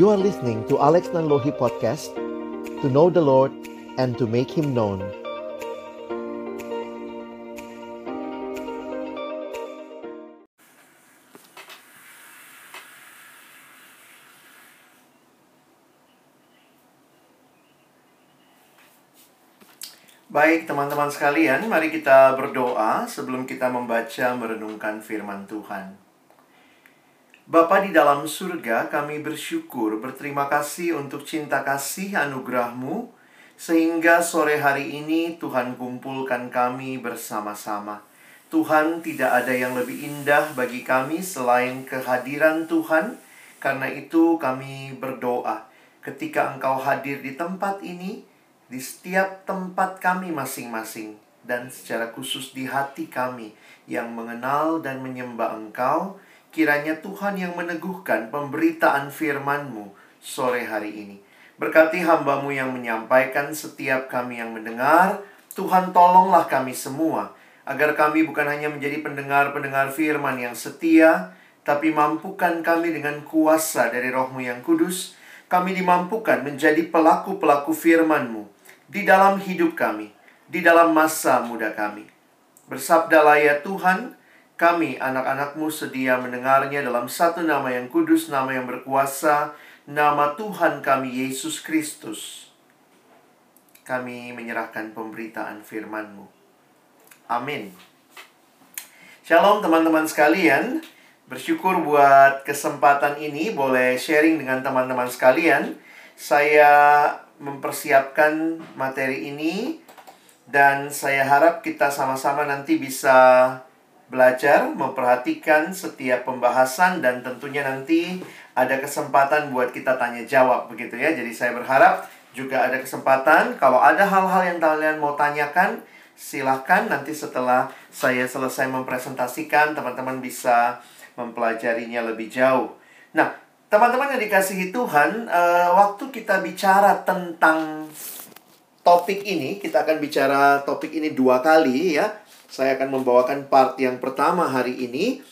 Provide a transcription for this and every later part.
You are listening to Alex Nanlohi Podcast, to know the Lord and to make Him known. Baik teman-teman sekalian, mari kita berdoa sebelum kita membaca merenungkan firman Tuhan. Bapa di dalam surga, kami bersyukur, berterima kasih untuk cinta kasih anugerah-Mu, sehingga sore hari ini Tuhan kumpulkan kami bersama-sama. Tuhan, tidak ada yang lebih indah bagi kami selain kehadiran Tuhan, karena itu kami berdoa. Ketika Engkau hadir di tempat ini, di setiap tempat kami masing-masing, dan secara khusus di hati kami yang mengenal dan menyembah Engkau, kiranya Tuhan yang meneguhkan pemberitaan firman-Mu sore hari ini. Berkati hamba-Mu yang menyampaikan, setiap kami yang mendengar. Tuhan, tolonglah kami semua, agar kami bukan hanya menjadi pendengar-pendengar firman yang setia, tapi mampukan kami dengan kuasa dari Roh-Mu yang kudus. Kami dimampukan menjadi pelaku-pelaku firman-Mu di dalam hidup kami, di dalam masa muda kami. Bersabdalah ya Tuhan, kami anak-anak-Mu sedia mendengarnya dalam satu nama yang kudus, nama yang berkuasa, nama Tuhan kami Yesus Kristus. Kami menyerahkan pemberitaan firman-Mu. Amin. Shalom teman-teman sekalian. Bersyukur buat kesempatan ini boleh sharing dengan teman-teman sekalian. Saya mempersiapkan materi ini, dan saya harap kita sama-sama nanti bisa belajar, memperhatikan setiap pembahasan, dan tentunya nanti ada kesempatan buat kita tanya jawab begitu ya. Jadi saya berharap juga ada kesempatan, kalau ada hal-hal yang kalian mau tanyakan, silahkan nanti setelah saya selesai mempresentasikan, teman-teman bisa mempelajarinya lebih jauh. Nah, teman-teman yang dikasihi Tuhan, waktu kita bicara tentang topik ini, kita akan bicara topik ini dua kali ya. Saya akan membawakan part yang pertama hari ini.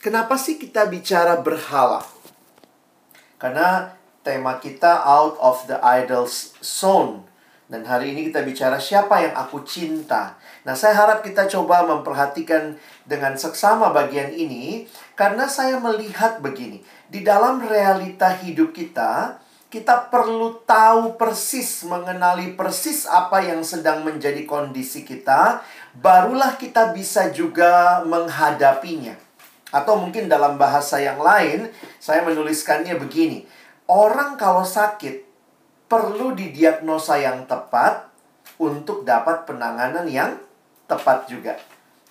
Kenapa sih kita bicara berhala? Karena tema kita out of the idol's zone. Dan hari ini kita bicara siapa yang aku cinta. Nah, saya harap kita coba memperhatikan dengan seksama bagian ini, karena saya melihat begini, di dalam realita hidup kita, kita perlu tahu persis, mengenali persis apa yang sedang menjadi kondisi kita, barulah kita bisa juga menghadapinya. Atau mungkin dalam bahasa yang lain, saya menuliskannya begini, orang kalau sakit perlu didiagnosa yang tepat untuk dapat penanganan yang tepat juga.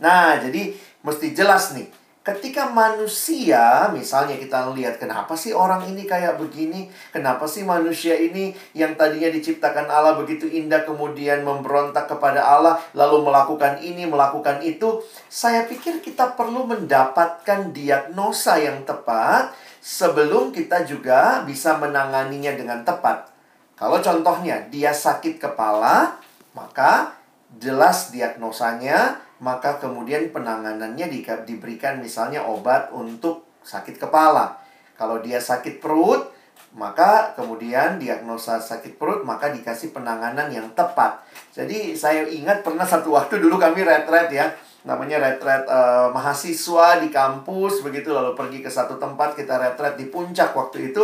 Nah, jadi mesti jelas nih. Ketika manusia, misalnya kita lihat, kenapa sih orang ini kayak begini? Kenapa sih manusia ini yang tadinya diciptakan Allah begitu indah, kemudian memberontak kepada Allah, lalu melakukan ini, melakukan itu? Saya pikir kita perlu mendapatkan diagnosa yang tepat sebelum kita juga bisa menanganinya dengan tepat. Kalau contohnya, dia sakit kepala, maka jelas diagnosanya, maka kemudian penanganannya diberikan misalnya obat untuk sakit kepala. Kalau dia sakit perut, maka kemudian diagnosa sakit perut, maka dikasih penanganan yang tepat. Jadi saya ingat pernah satu waktu dulu kami retret ya, namanya retret mahasiswa di kampus begitu, lalu pergi ke satu tempat, kita retret di Puncak waktu itu.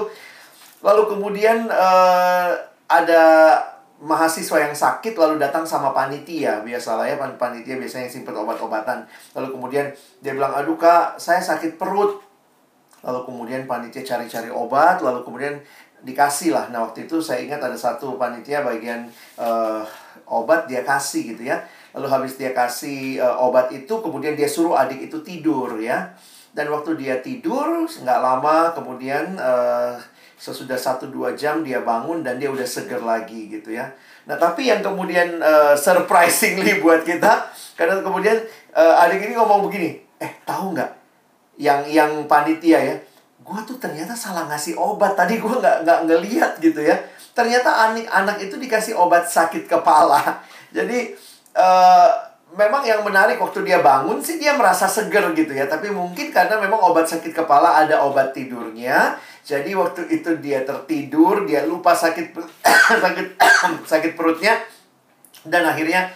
Lalu kemudian ada mahasiswa yang sakit lalu datang sama panitia. Biasalah ya, panitia biasanya simpen obat-obatan. Lalu kemudian dia bilang, aduh kak, saya sakit perut. Lalu kemudian panitia cari-cari obat, lalu kemudian dikasih lah. Nah waktu itu saya ingat ada satu panitia bagian obat dia kasih gitu ya. Lalu habis dia kasih obat itu, kemudian dia suruh adik itu tidur ya. Dan waktu dia tidur, nggak lama kemudian sesudah 1-2 jam dia bangun dan dia udah seger lagi gitu ya. Nah tapi yang kemudian surprisingly buat kita, karena kemudian adik ini ngomong begini, tahu nggak yang panitia ya, gue tuh ternyata salah ngasih obat, tadi gue nggak ngelihat gitu ya. Ternyata anak itu dikasih obat sakit kepala. Jadi memang yang menarik waktu dia bangun sih dia merasa seger gitu ya. Tapi mungkin karena memang obat sakit kepala ada obat tidurnya. Jadi waktu itu dia tertidur, dia lupa sakit perutnya. Dan akhirnya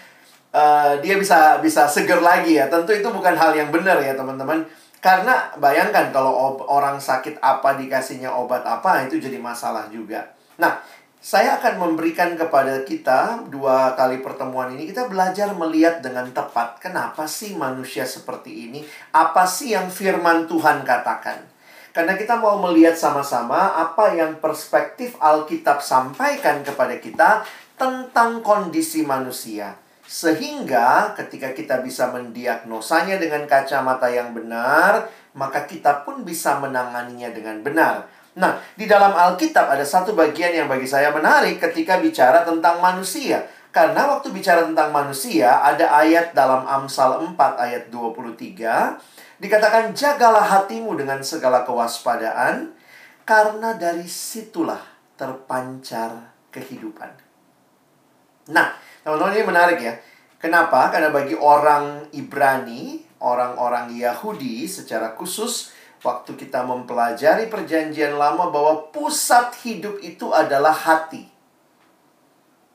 dia bisa seger lagi ya. Tentu itu bukan hal yang benar ya teman-teman. Karena bayangkan kalau orang sakit apa dikasihnya obat apa, itu jadi masalah juga. Nah, saya akan memberikan kepada kita 2 kali pertemuan ini, kita belajar melihat dengan tepat kenapa sih manusia seperti ini, apa sih yang firman Tuhan katakan. Karena kita mau melihat sama-sama apa yang perspektif Alkitab sampaikan kepada kita tentang kondisi manusia. Sehingga ketika kita bisa mendiagnosanya dengan kacamata yang benar, maka kita pun bisa menanganinya dengan benar. Nah, di dalam Alkitab ada satu bagian yang bagi saya menarik ketika bicara tentang manusia. Karena waktu bicara tentang manusia, ada ayat dalam Amsal 4 ayat 23. Dikatakan, jagalah hatimu dengan segala kewaspadaan, karena dari situlah terpancar kehidupan. Nah, teman-teman ini menarik ya. Kenapa? Karena bagi orang Ibrani, orang-orang Yahudi secara khusus, waktu kita mempelajari perjanjian lama bahwa pusat hidup itu adalah hati.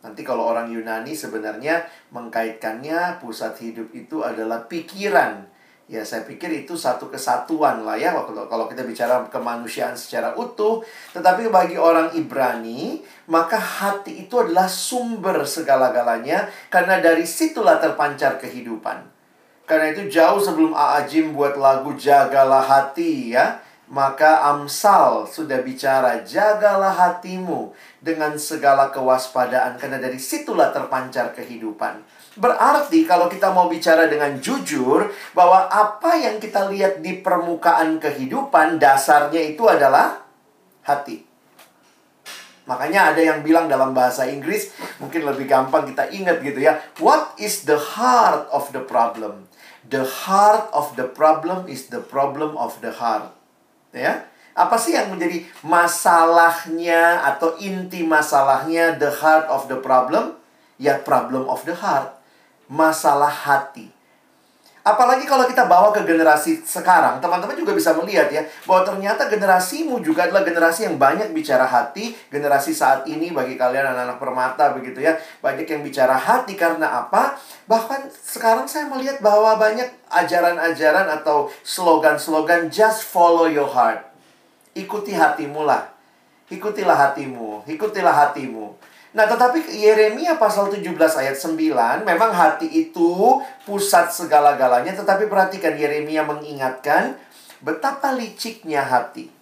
Nanti kalau orang Yunani sebenarnya mengkaitkannya pusat hidup itu adalah pikiran. Ya saya pikir itu satu kesatuan lah ya kalau kita bicara kemanusiaan secara utuh. Tetapi bagi orang Ibrani, maka hati itu adalah sumber segala-galanya. Karena dari situlah terpancar kehidupan. Karena itu jauh sebelum A.A. Jim buat lagu Jagalah Hati ya, maka Amsal sudah bicara jagalah hatimu dengan segala kewaspadaan, karena dari situlah terpancar kehidupan. Berarti kalau kita mau bicara dengan jujur bahwa apa yang kita lihat di permukaan kehidupan dasarnya itu adalah hati. Makanya ada yang bilang dalam bahasa Inggris, mungkin lebih gampang kita ingat gitu ya, what is the heart of the problem? The heart of the problem is the problem of the heart. Ya, apa sih yang menjadi masalahnya atau inti masalahnya, the heart of the problem? Ya, problem of the heart, masalah hati. Apalagi kalau kita bawa ke generasi sekarang, teman-teman juga bisa melihat ya, bahwa ternyata generasimu juga adalah generasi yang banyak bicara hati. Generasi saat ini bagi kalian anak-anak permata begitu ya, banyak yang bicara hati. Karena apa? Bahkan sekarang saya melihat bahwa banyak ajaran-ajaran atau slogan-slogan just follow your heart. Ikuti hatimu lah. Ikutilah hatimu. Ikutilah hatimu. Nah, tetapi Yeremia pasal 17 ayat 9, memang hati itu pusat segala-galanya. Tetapi perhatikan, Yeremia mengingatkan betapa liciknya hati.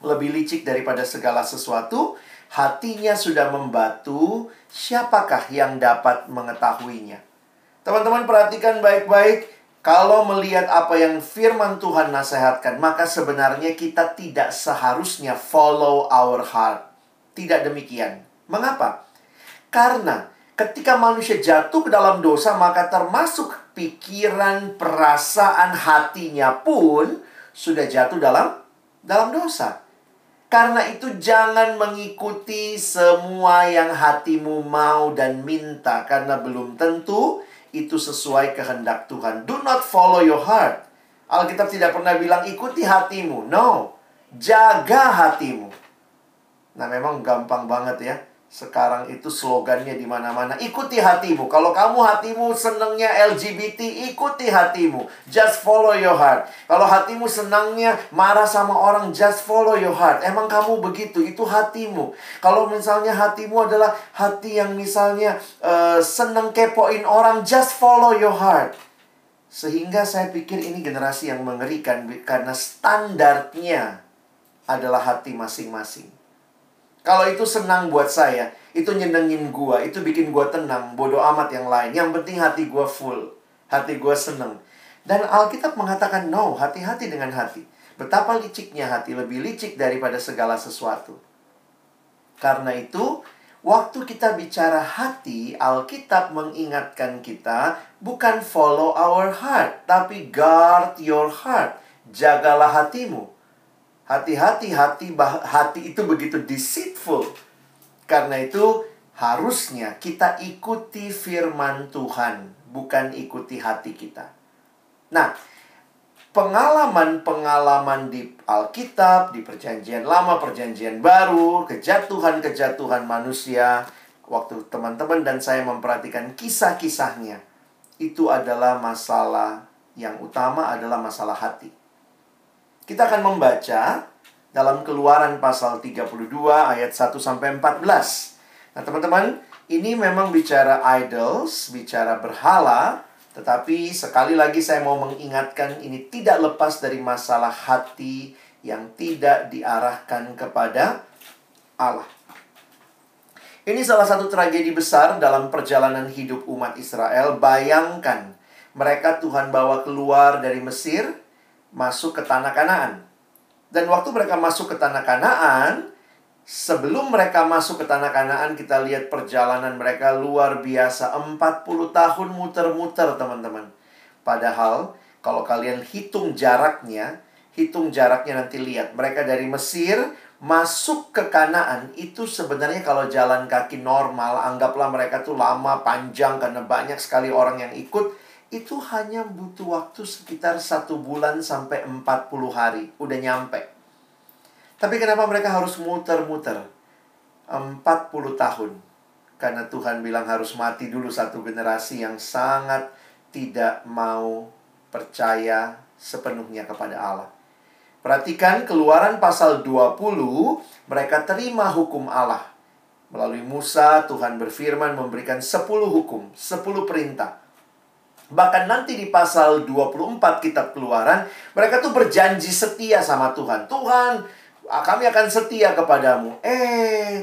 Lebih licik daripada segala sesuatu, hatinya sudah membatu, siapakah yang dapat mengetahuinya? Teman-teman perhatikan baik-baik, kalau melihat apa yang firman Tuhan nasihatkan, maka sebenarnya kita tidak seharusnya follow our heart. Tidak demikian. Mengapa? Karena ketika manusia jatuh ke dalam dosa, maka termasuk pikiran, perasaan, hatinya pun sudah jatuh dalam dosa. Karena itu jangan mengikuti semua yang hatimu mau dan minta, karena belum tentu itu sesuai kehendak Tuhan. Do not follow your heart. Alkitab tidak pernah bilang ikuti hatimu. No, jaga hatimu. Nah, memang gampang banget ya. Sekarang itu slogannya di mana-mana, ikuti hatimu. Kalau kamu hatimu senangnya LGBT, ikuti hatimu. Just follow your heart. Kalau hatimu senangnya marah sama orang, just follow your heart. Emang kamu begitu, itu hatimu. Kalau misalnya hatimu adalah hati yang misalnya senang kepoin orang, just follow your heart. Sehingga saya pikir ini generasi yang mengerikan, karena standarnya adalah hati masing-masing. Kalau itu senang buat saya, itu nyenengin gua, itu bikin gua tenang, bodo amat yang lain. Yang penting hati gua full, hati gua seneng. Dan Alkitab mengatakan, no, hati-hati dengan hati. Betapa liciknya hati, lebih licik daripada segala sesuatu. Karena itu, waktu kita bicara hati, Alkitab mengingatkan kita, bukan follow our heart, tapi guard your heart. Jagalah hatimu. Hati-hati, hati itu begitu deceitful. Karena itu, harusnya kita ikuti firman Tuhan. bukan ikuti hati kita. Nah, pengalaman-pengalaman di Alkitab, di Perjanjian Lama, Perjanjian Baru, kejatuhan-kejatuhan manusia, waktu teman-teman dan saya memperhatikan kisah-kisahnya, itu adalah masalah yang utama adalah masalah hati. Kita akan membaca dalam Keluaran pasal 32 ayat 1-14. Nah, teman-teman, ini memang bicara idols, bicara berhala. Tetapi sekali lagi saya mau mengingatkan, ini tidak lepas dari masalah hati yang tidak diarahkan kepada Allah. Ini salah satu tragedi besar dalam perjalanan hidup umat Israel. Bayangkan, mereka Tuhan bawa keluar dari Mesir, masuk ke tanah Kanaan. Dan waktu mereka masuk ke tanah Kanaan, sebelum mereka masuk ke tanah Kanaan, kita lihat perjalanan mereka luar biasa. 40 tahun muter-muter, teman-teman. Padahal, kalau kalian hitung jaraknya nanti lihat. Mereka dari Mesir masuk ke Kanaan, itu sebenarnya kalau jalan kaki normal, anggaplah mereka tuh lama, panjang, karena banyak sekali orang yang ikut. Itu hanya butuh waktu sekitar 1 bulan sampai 40 hari. Udah nyampe. Tapi kenapa mereka harus muter-muter 40 tahun? Karena Tuhan bilang harus mati dulu satu generasi yang sangat tidak mau percaya sepenuhnya kepada Allah. Perhatikan Keluaran pasal 20, mereka terima hukum Allah. Melalui Musa, Tuhan berfirman memberikan 10 hukum, 10 perintah. Bahkan nanti di pasal 24 kitab Keluaran, mereka tuh berjanji setia sama Tuhan. Tuhan, kami akan setia kepadamu.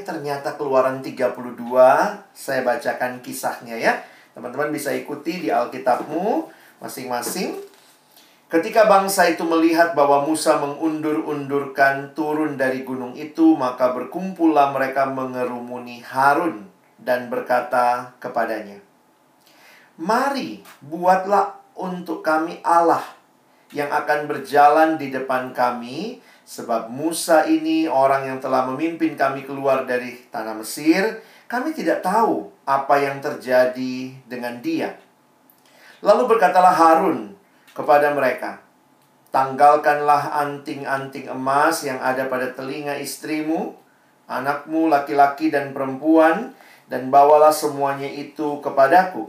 Ternyata Keluaran 32, saya bacakan kisahnya ya. Teman-teman bisa ikuti di Alkitabmu masing-masing. Ketika bangsa itu melihat bahwa Musa mengundur-undurkan turun dari gunung itu, maka berkumpullah mereka mengerumuni Harun dan berkata kepadanya, "Mari, buatlah untuk kami Allah yang akan berjalan di depan kami, sebab Musa ini orang yang telah memimpin kami keluar dari tanah Mesir. Kami tidak tahu apa yang terjadi dengan dia." Lalu berkatalah Harun kepada mereka, "Tanggalkanlah anting-anting emas yang ada pada telinga istrimu, anakmu laki-laki dan perempuan, dan bawalah semuanya itu kepadaku."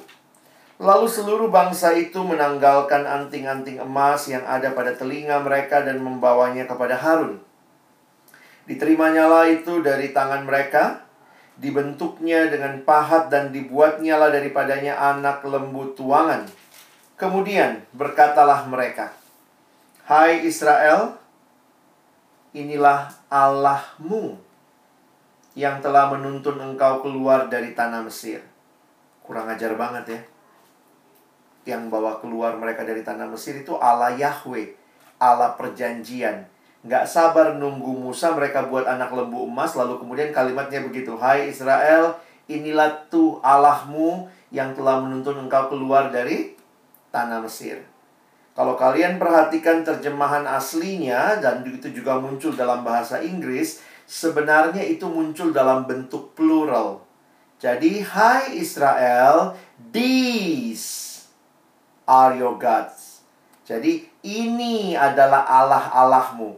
Lalu seluruh bangsa itu menanggalkan anting-anting emas yang ada pada telinga mereka dan membawanya kepada Harun. Diterimanyalah itu dari tangan mereka, dibentuknya dengan pahat dan dibuatnyalah daripadanya anak lembu tuangan. Kemudian berkatalah mereka, "Hai Israel, inilah Allahmu yang telah menuntun engkau keluar dari tanah Mesir." Kurang ajar banget ya. Yang bawa keluar mereka dari tanah Mesir itu Allah Yahweh, Allah perjanjian. Nggak sabar nunggu Musa, mereka buat anak lembu emas. Lalu kemudian kalimatnya begitu, "Hai Israel, inilah tuh Allahmu yang telah menuntun engkau keluar dari tanah Mesir." Kalau kalian perhatikan terjemahan aslinya, dan itu juga muncul dalam bahasa Inggris, sebenarnya itu muncul dalam bentuk plural. Jadi, "Hai Israel, these are your gods." Jadi, ini adalah Allah-Allahmu.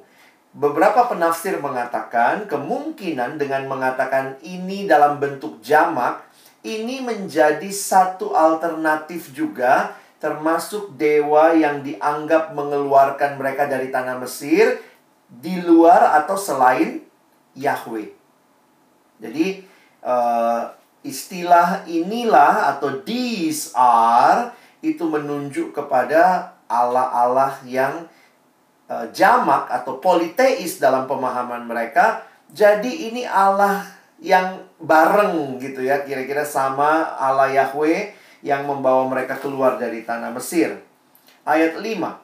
Beberapa penafsir mengatakan, kemungkinan dengan mengatakan ini dalam bentuk jamak, ini menjadi satu alternatif juga, termasuk dewa yang dianggap mengeluarkan mereka dari tanah Mesir, di luar atau selain Yahweh. Jadi, istilah inilah atau these are, itu menunjuk kepada Allah-Allah yang jamak atau politeis dalam pemahaman mereka. Jadi ini Allah yang bareng gitu ya, kira-kira sama Allah Yahweh yang membawa mereka keluar dari tanah Mesir. Ayat 5,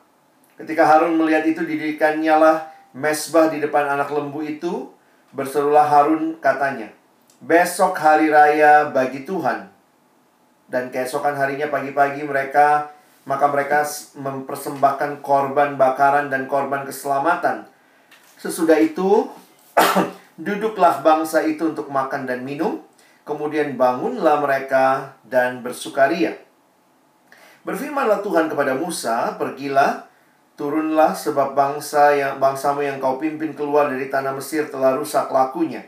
ketika Harun melihat itu, didirikannya mesbah di depan anak lembu itu. Berserulah Harun katanya, "Besok hari raya bagi Tuhan." Dan keesokan harinya pagi-pagi mereka mempersembahkan korban bakaran dan korban keselamatan. Sesudah itu, duduklah bangsa itu untuk makan dan minum. Kemudian bangunlah mereka dan bersukaria. Berfirmanlah Tuhan kepada Musa, "Pergilah, turunlah, sebab bangsamu yang kau pimpin keluar dari tanah Mesir telah rusak lakunya.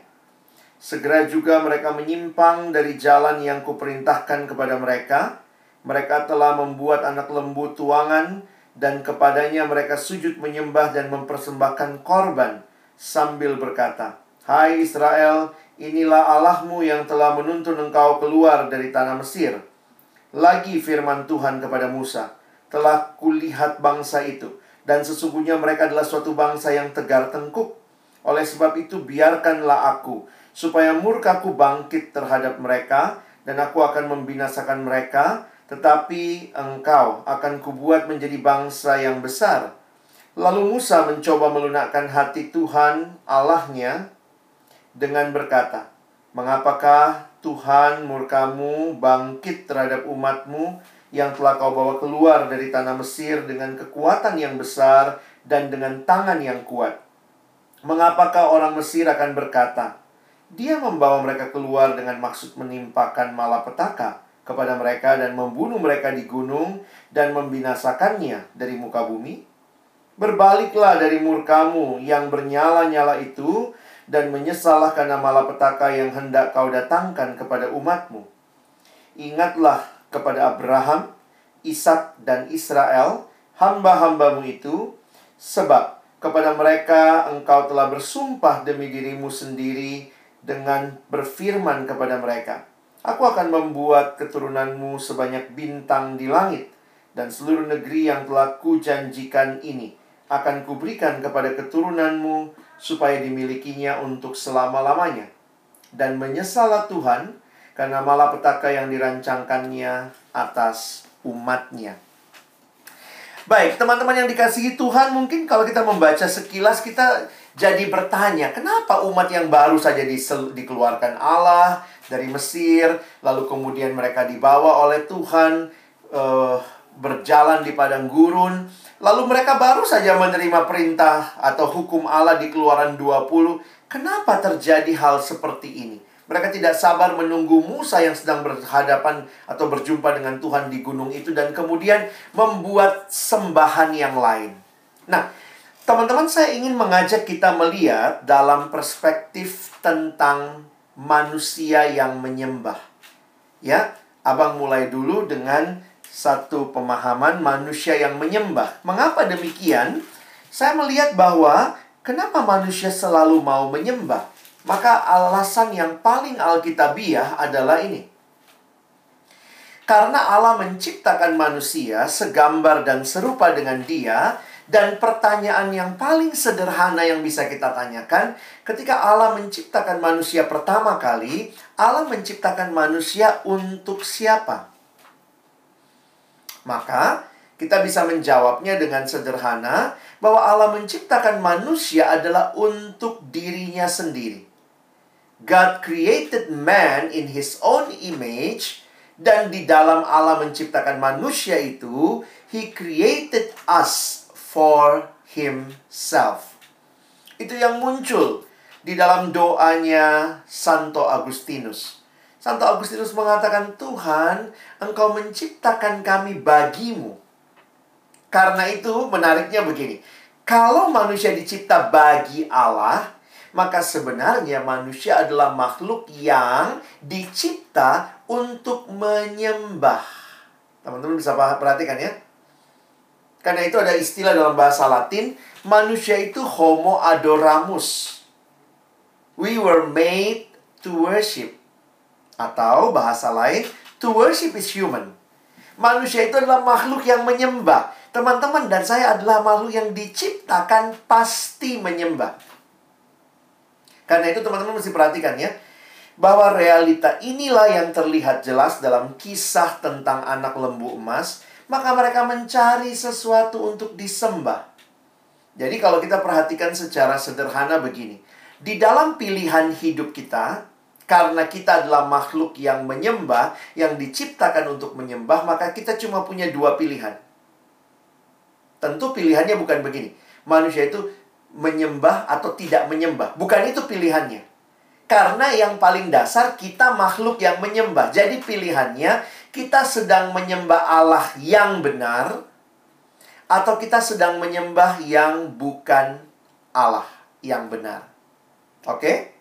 Segera juga mereka menyimpang dari jalan yang kuperintahkan kepada mereka. Mereka telah membuat anak lembu tuangan, dan kepadanya mereka sujud menyembah dan mempersembahkan korban, sambil berkata, 'Hai Israel, inilah Allahmu yang telah menuntun engkau keluar dari tanah Mesir.' Lagi firman Tuhan kepada Musa, 'Telah kulihat bangsa itu, dan sesungguhnya mereka adalah suatu bangsa yang tegar tengkuk. Oleh sebab itu biarkanlah aku, supaya murkaku bangkit terhadap mereka, dan aku akan membinasakan mereka, tetapi engkau akan kubuat menjadi bangsa yang besar.' Lalu Musa mencoba melunakkan hati Tuhan Allahnya dengan berkata, 'Mengapakah Tuhan murkamu bangkit terhadap umat-Mu yang telah kau bawa keluar dari tanah Mesir dengan kekuatan yang besar dan dengan tangan yang kuat? Mengapakah orang Mesir akan berkata, dia membawa mereka keluar dengan maksud menimpakan malapetaka kepada mereka dan membunuh mereka di gunung dan membinasakannya dari muka bumi? Berbaliklah dari murkamu yang bernyala-nyala itu, dan menyesallah karena malapetaka yang hendak kau datangkan kepada umat-Mu. Ingatlah kepada Abraham, Ishak, dan Israel, hamba-hamba-Mu itu, sebab kepada mereka engkau telah bersumpah demi dirimu sendiri dengan berfirman kepada mereka, 'Aku akan membuat keturunanmu sebanyak bintang di langit, dan seluruh negeri yang telah kujanjikan ini akan kuberikan kepada keturunanmu, supaya dimilikinya untuk selama-lamanya.' Dan menyesallah Tuhan karena malapetaka yang dirancangkannya atas umat-Nya." Baik, teman-teman yang dikasihi Tuhan, mungkin kalau kita membaca sekilas kita jadi bertanya, kenapa umat yang baru saja dikeluarkan Allah dari Mesir, lalu kemudian mereka dibawa oleh Tuhan berjalan di padang gurun, lalu mereka baru saja menerima perintah atau hukum Allah di Keluaran 20. Kenapa terjadi hal seperti ini? Mereka tidak sabar menunggu Musa yang sedang berhadapan atau berjumpa dengan Tuhan di gunung itu, dan kemudian membuat sembahan yang lain. Nah, teman-teman, saya ingin mengajak kita melihat dalam perspektif tentang manusia yang menyembah. Ya, abang mulai dulu dengan satu pemahaman manusia yang menyembah. Mengapa demikian? Saya melihat bahwa kenapa manusia selalu mau menyembah? Maka alasan yang paling alkitabiah adalah ini. Karena Allah menciptakan manusia segambar dan serupa dengan Dia, dan pertanyaan yang paling sederhana yang bisa kita tanyakan, ketika Allah menciptakan manusia pertama kali, Allah menciptakan manusia untuk siapa? Maka, kita bisa menjawabnya dengan sederhana bahwa Allah menciptakan manusia adalah untuk dirinya sendiri. God created man in his own image, dan di dalam Allah menciptakan manusia itu, He created us for Himself. Itu yang muncul di dalam doanya Santo Agustinus. Santo Agustinus mengatakan, "Tuhan, Engkau menciptakan kami bagi-Mu." Karena itu menariknya begini, kalau manusia dicipta bagi Allah, maka sebenarnya manusia adalah makhluk yang dicipta untuk menyembah. Teman-teman bisa perhatikan ya. Karena itu ada istilah dalam bahasa Latin, manusia itu homo adoramus. We were made to worship. Atau bahasa lain, to worship is human. Manusia itu adalah makhluk yang menyembah. Teman-teman dan saya adalah makhluk yang diciptakan pasti menyembah. Karena itu teman-teman mesti perhatikan ya, bahwa realita inilah yang terlihat jelas dalam kisah tentang anak lembu emas. Maka mereka mencari sesuatu untuk disembah. Jadi kalau kita perhatikan secara sederhana begini, di dalam pilihan hidup kita, karena kita adalah makhluk yang menyembah, yang diciptakan untuk menyembah, maka kita cuma punya dua pilihan. Tentu pilihannya bukan begini. Manusia itu menyembah atau tidak menyembah. Bukan itu pilihannya. Karena yang paling dasar kita makhluk yang menyembah. Jadi pilihannya kita sedang menyembah Allah yang benar atau kita sedang menyembah yang bukan Allah yang benar. Oke?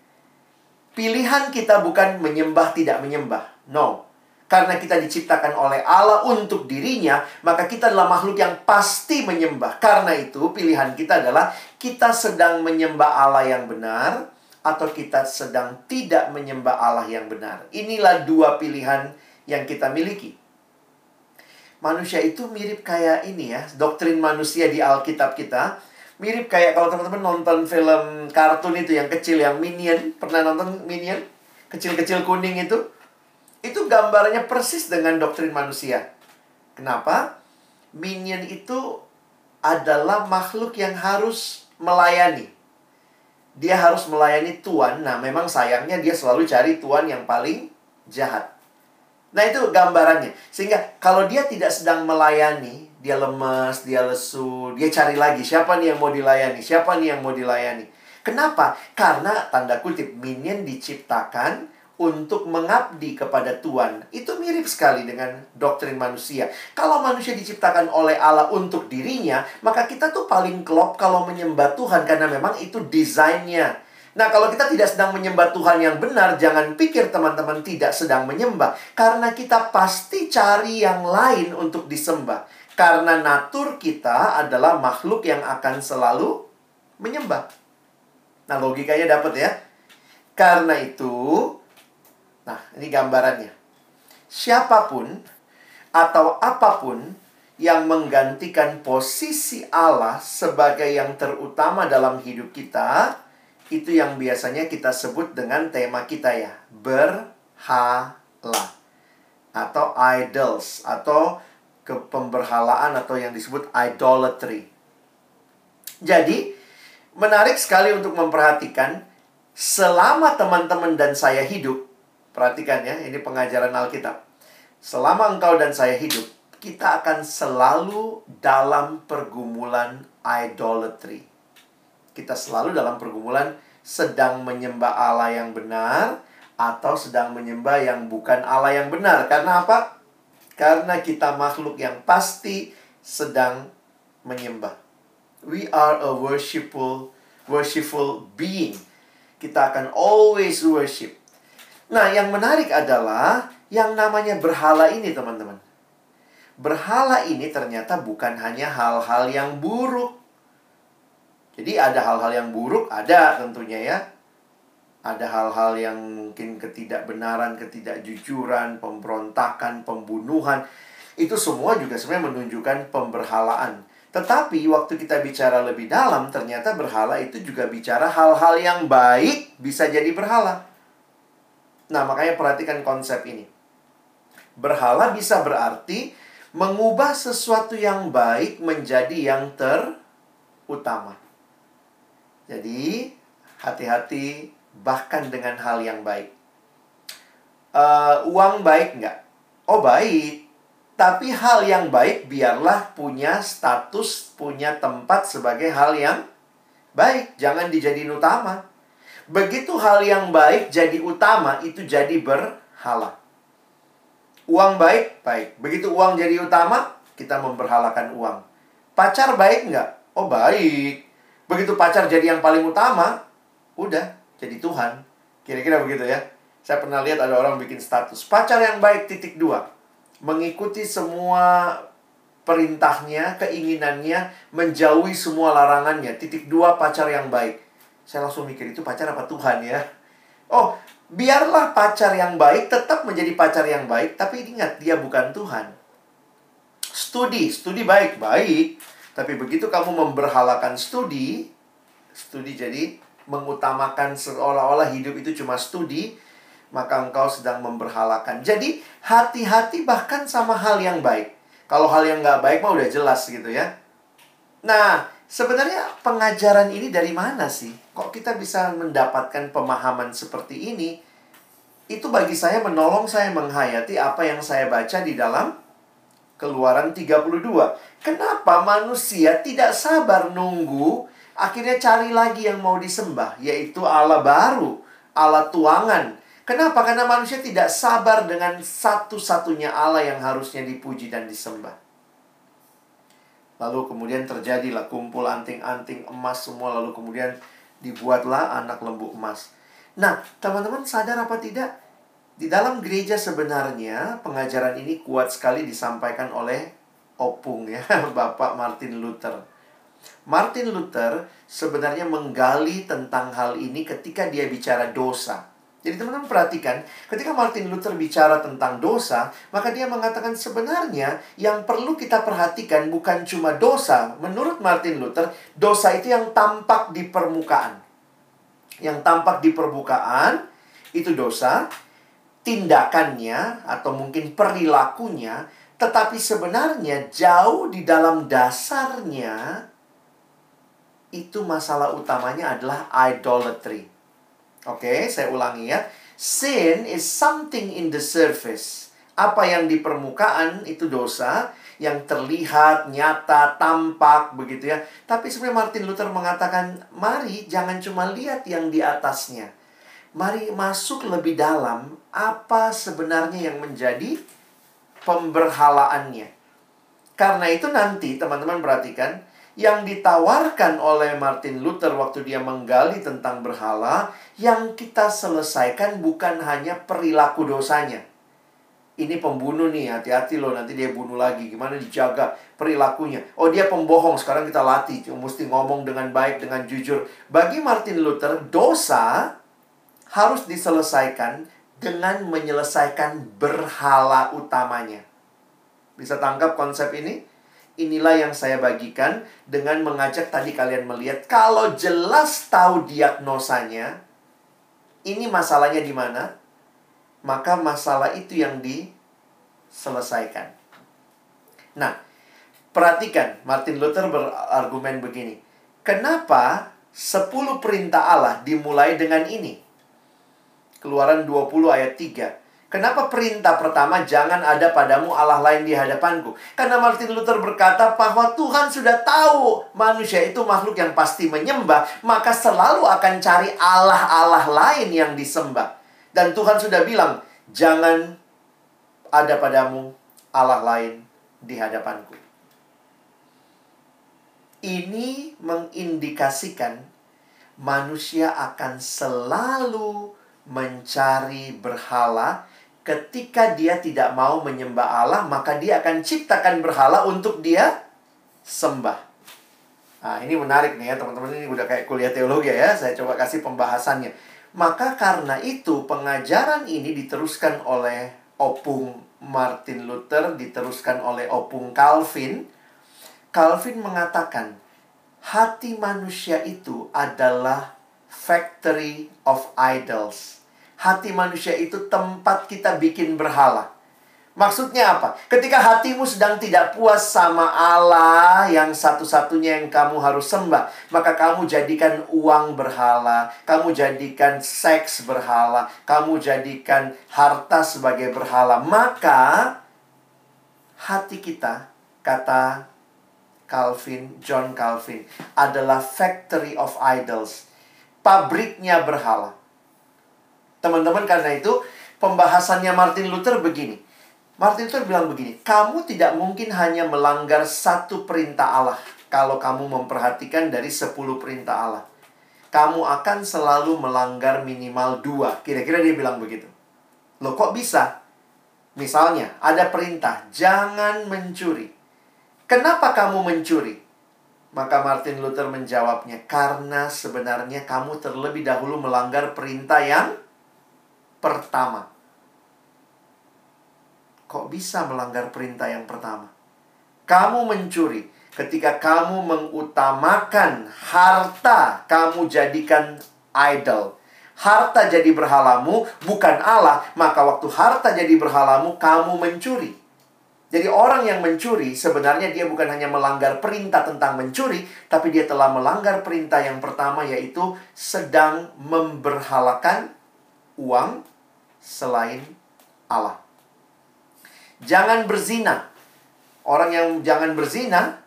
Pilihan kita bukan menyembah tidak menyembah. No. Karena kita diciptakan oleh Allah untuk dirinya, maka kita adalah makhluk yang pasti menyembah. Karena itu pilihan kita adalah kita sedang menyembah Allah yang benar atau kita sedang tidak menyembah Allah yang benar. Inilah dua pilihan yang kita miliki. Manusia itu mirip kayak ini ya, doktrin manusia di Alkitab kita. Mirip kayak kalau teman-teman nonton film kartun itu yang kecil, yang Minion. Pernah nonton Minion? Kecil-kecil kuning itu. Itu gambarnya persis dengan doktrin manusia. Kenapa? Minion itu adalah makhluk yang harus melayani. Dia harus melayani tuan. Nah, memang sayangnya dia selalu cari tuan yang paling jahat. Nah, itu gambarannya. Sehingga kalau dia tidak sedang melayani, dia lemes, dia lesu, dia cari lagi siapa nih yang mau dilayani, siapa nih yang mau dilayani. Kenapa? Karena, tanda kutip, minion diciptakan untuk mengabdi kepada Tuhan. Itu mirip sekali dengan doktrin manusia. Kalau manusia diciptakan oleh Allah untuk dirinya, maka kita tuh paling klop kalau menyembah Tuhan, karena memang itu desainnya. Nah, kalau kita tidak sedang menyembah Tuhan yang benar, jangan pikir teman-teman tidak sedang menyembah, karena kita pasti cari yang lain untuk disembah. Karena natur kita adalah makhluk yang akan selalu menyembah. Nah, logikanya dapat ya. Karena itu, nah, ini gambarannya. Siapapun atau apapun yang menggantikan posisi Allah sebagai yang terutama dalam hidup kita, itu yang biasanya kita sebut dengan tema kita ya, berhala. Atau idols, atau kepemberhalaan, atau yang disebut idolatry. Jadi, menarik sekali untuk memperhatikan, selama teman-teman dan saya hidup, perhatikan ya, ini pengajaran Alkitab. Selama engkau dan saya hidup, kita akan selalu dalam pergumulan idolatry. Kita selalu dalam pergumulan sedang menyembah Allah yang benar atau sedang menyembah yang bukan Allah yang benar. Karena apa? Karena kita makhluk yang pasti sedang menyembah. We are a worshipful being. Kita akan always worship. Nah, yang menarik adalah yang namanya berhala ini, teman-teman. Berhala ini ternyata bukan hanya hal-hal yang buruk. Jadi ada hal-hal yang buruk, ada tentunya ya. Ada hal-hal yang mungkin ketidakbenaran, ketidakjujuran, pemberontakan, pembunuhan. Itu semua juga sebenarnya menunjukkan pemberhalaan. Tetapi waktu kita bicara lebih dalam, ternyata berhala itu juga bicara hal-hal yang baik bisa jadi berhala. Nah, makanya perhatikan konsep ini. Berhala bisa berarti mengubah sesuatu yang baik menjadi yang terutama. Jadi, hati-hati bahkan dengan hal yang baik. Uang baik nggak? Oh, baik. Tapi hal yang baik biarlah punya status, punya tempat sebagai hal yang baik. Jangan dijadiin utama. Begitu hal yang baik jadi utama, itu jadi berhala. Uang baik, baik. Begitu uang jadi utama, kita memberhalakan uang. Pacar baik nggak? Oh, baik. Begitu pacar jadi yang paling utama, udah, jadi Tuhan. Kira-kira begitu ya. Saya pernah lihat ada orang bikin status. Pacar yang baik, (2) mengikuti semua perintahnya, keinginannya, menjauhi semua larangannya, (2) pacar yang baik. Saya langsung mikir, itu pacar apa Tuhan ya? Oh, biarlah pacar yang baik tetap menjadi pacar yang baik, tapi ingat, dia bukan Tuhan. Studi baik, baik. Tapi begitu kamu memberhalakan studi jadi mengutamakan seolah-olah hidup itu cuma studi, maka engkau sedang memberhalakan. Jadi, hati-hati bahkan sama hal yang baik. Kalau hal yang nggak baik mah udah jelas gitu ya. Nah, sebenarnya pengajaran ini dari mana sih? Kok kita bisa mendapatkan pemahaman seperti ini? Itu bagi saya menolong saya menghayati apa yang saya baca di dalam Keluaran 32. Kenapa manusia tidak sabar nunggu, akhirnya cari lagi yang mau disembah, yaitu Allah baru, Allah tuangan. Kenapa? Karena manusia tidak sabar dengan satu-satunya Allah yang harusnya dipuji dan disembah. Lalu kemudian terjadilah kumpul anting-anting emas semua. Lalu kemudian dibuatlah anak lembu emas. Nah, teman-teman sadar apa tidak? Di dalam gereja sebenarnya pengajaran ini kuat sekali disampaikan oleh opung ya, Bapak Martin Luther. Martin Luther sebenarnya menggali tentang hal ini ketika dia bicara dosa. Jadi teman-teman perhatikan, ketika Martin Luther bicara tentang dosa, maka dia mengatakan sebenarnya yang perlu kita perhatikan bukan cuma dosa. Menurut Martin Luther, dosa itu yang tampak di permukaan. Yang tampak di permukaan itu dosa, tindakannya atau mungkin perilakunya, tetapi sebenarnya jauh di dalam dasarnya itu masalah utamanya adalah idolatry. Oke, saya ulangi ya. Sin is something in the surface. Apa yang di permukaan itu dosa, yang terlihat, nyata, tampak, begitu ya. Tapi sebenarnya Martin Luther mengatakan, mari jangan cuma lihat yang di atasnya. Mari masuk lebih dalam apa sebenarnya yang menjadi pemberhalaannya. Karena itu nanti, teman-teman perhatikan, yang ditawarkan oleh Martin Luther waktu dia menggali tentang berhala, yang kita selesaikan bukan hanya perilaku dosanya. Ini pembunuh nih, hati-hati loh, nanti dia bunuh lagi. Gimana dijaga perilakunya? Oh, dia pembohong, sekarang kita latih. Mesti ngomong dengan baik, dengan jujur. Bagi Martin Luther, dosa harus diselesaikan dengan menyelesaikan berhala utamanya. Bisa tangkap konsep ini? Inilah yang saya bagikan dengan mengajak tadi kalian melihat kalau jelas tahu diagnosanya, ini masalahnya di mana, maka masalah itu yang diselesaikan. Nah, perhatikan Martin Luther berargumen begini. Kenapa 10 perintah Allah dimulai dengan ini? Keluaran 20 ayat 3. Kenapa perintah pertama, jangan ada padamu Allah lain di hadapanku? Karena Martin Luther berkata bahwa Tuhan sudah tahu manusia itu makhluk yang pasti menyembah, maka selalu akan cari Allah-Allah lain yang disembah. Dan Tuhan sudah bilang, jangan ada padamu Allah lain di hadapanku. Ini mengindikasikan manusia akan selalu mencari berhala. Ketika dia tidak mau menyembah Allah, maka dia akan ciptakan berhala untuk dia sembah. Nah, ini menarik nih ya teman-teman. Ini udah kayak kuliah teologi ya. Saya coba kasih pembahasannya. Maka karena itu pengajaran ini diteruskan oleh opung Martin Luther, diteruskan oleh opung Calvin. Calvin mengatakan, hati manusia itu adalah factory of idols. Hati manusia itu tempat kita bikin berhala. Maksudnya apa? Ketika hatimu sedang tidak puas sama Allah yang satu-satunya yang kamu harus sembah, maka kamu jadikan uang berhala, kamu jadikan seks berhala, kamu jadikan harta sebagai berhala. Maka hati kita, kata Calvin, John Calvin, adalah factory of idols. Pabriknya berhala. Teman-teman, karena itu pembahasannya Martin Luther begini. Martin Luther bilang begini, kamu tidak mungkin hanya melanggar satu perintah Allah kalau kamu memperhatikan dari 10 perintah Allah. Kamu akan selalu melanggar minimal 2. Kira-kira dia bilang begitu. Loh, kok bisa? Misalnya, ada perintah, jangan mencuri. Kenapa kamu mencuri? Maka Martin Luther menjawabnya, karena sebenarnya kamu terlebih dahulu melanggar perintah yang pertama. Kok bisa melanggar perintah yang pertama? Kamu mencuri ketika kamu mengutamakan harta, kamu jadikan idol. Harta jadi berhalamu, bukan Allah. Maka waktu harta jadi berhalamu, kamu mencuri. Jadi orang yang mencuri, sebenarnya dia bukan hanya melanggar perintah tentang mencuri, tapi dia telah melanggar perintah yang pertama, yaitu sedang memberhalakan uang selain Allah. Jangan berzina. Orang yang jangan berzina,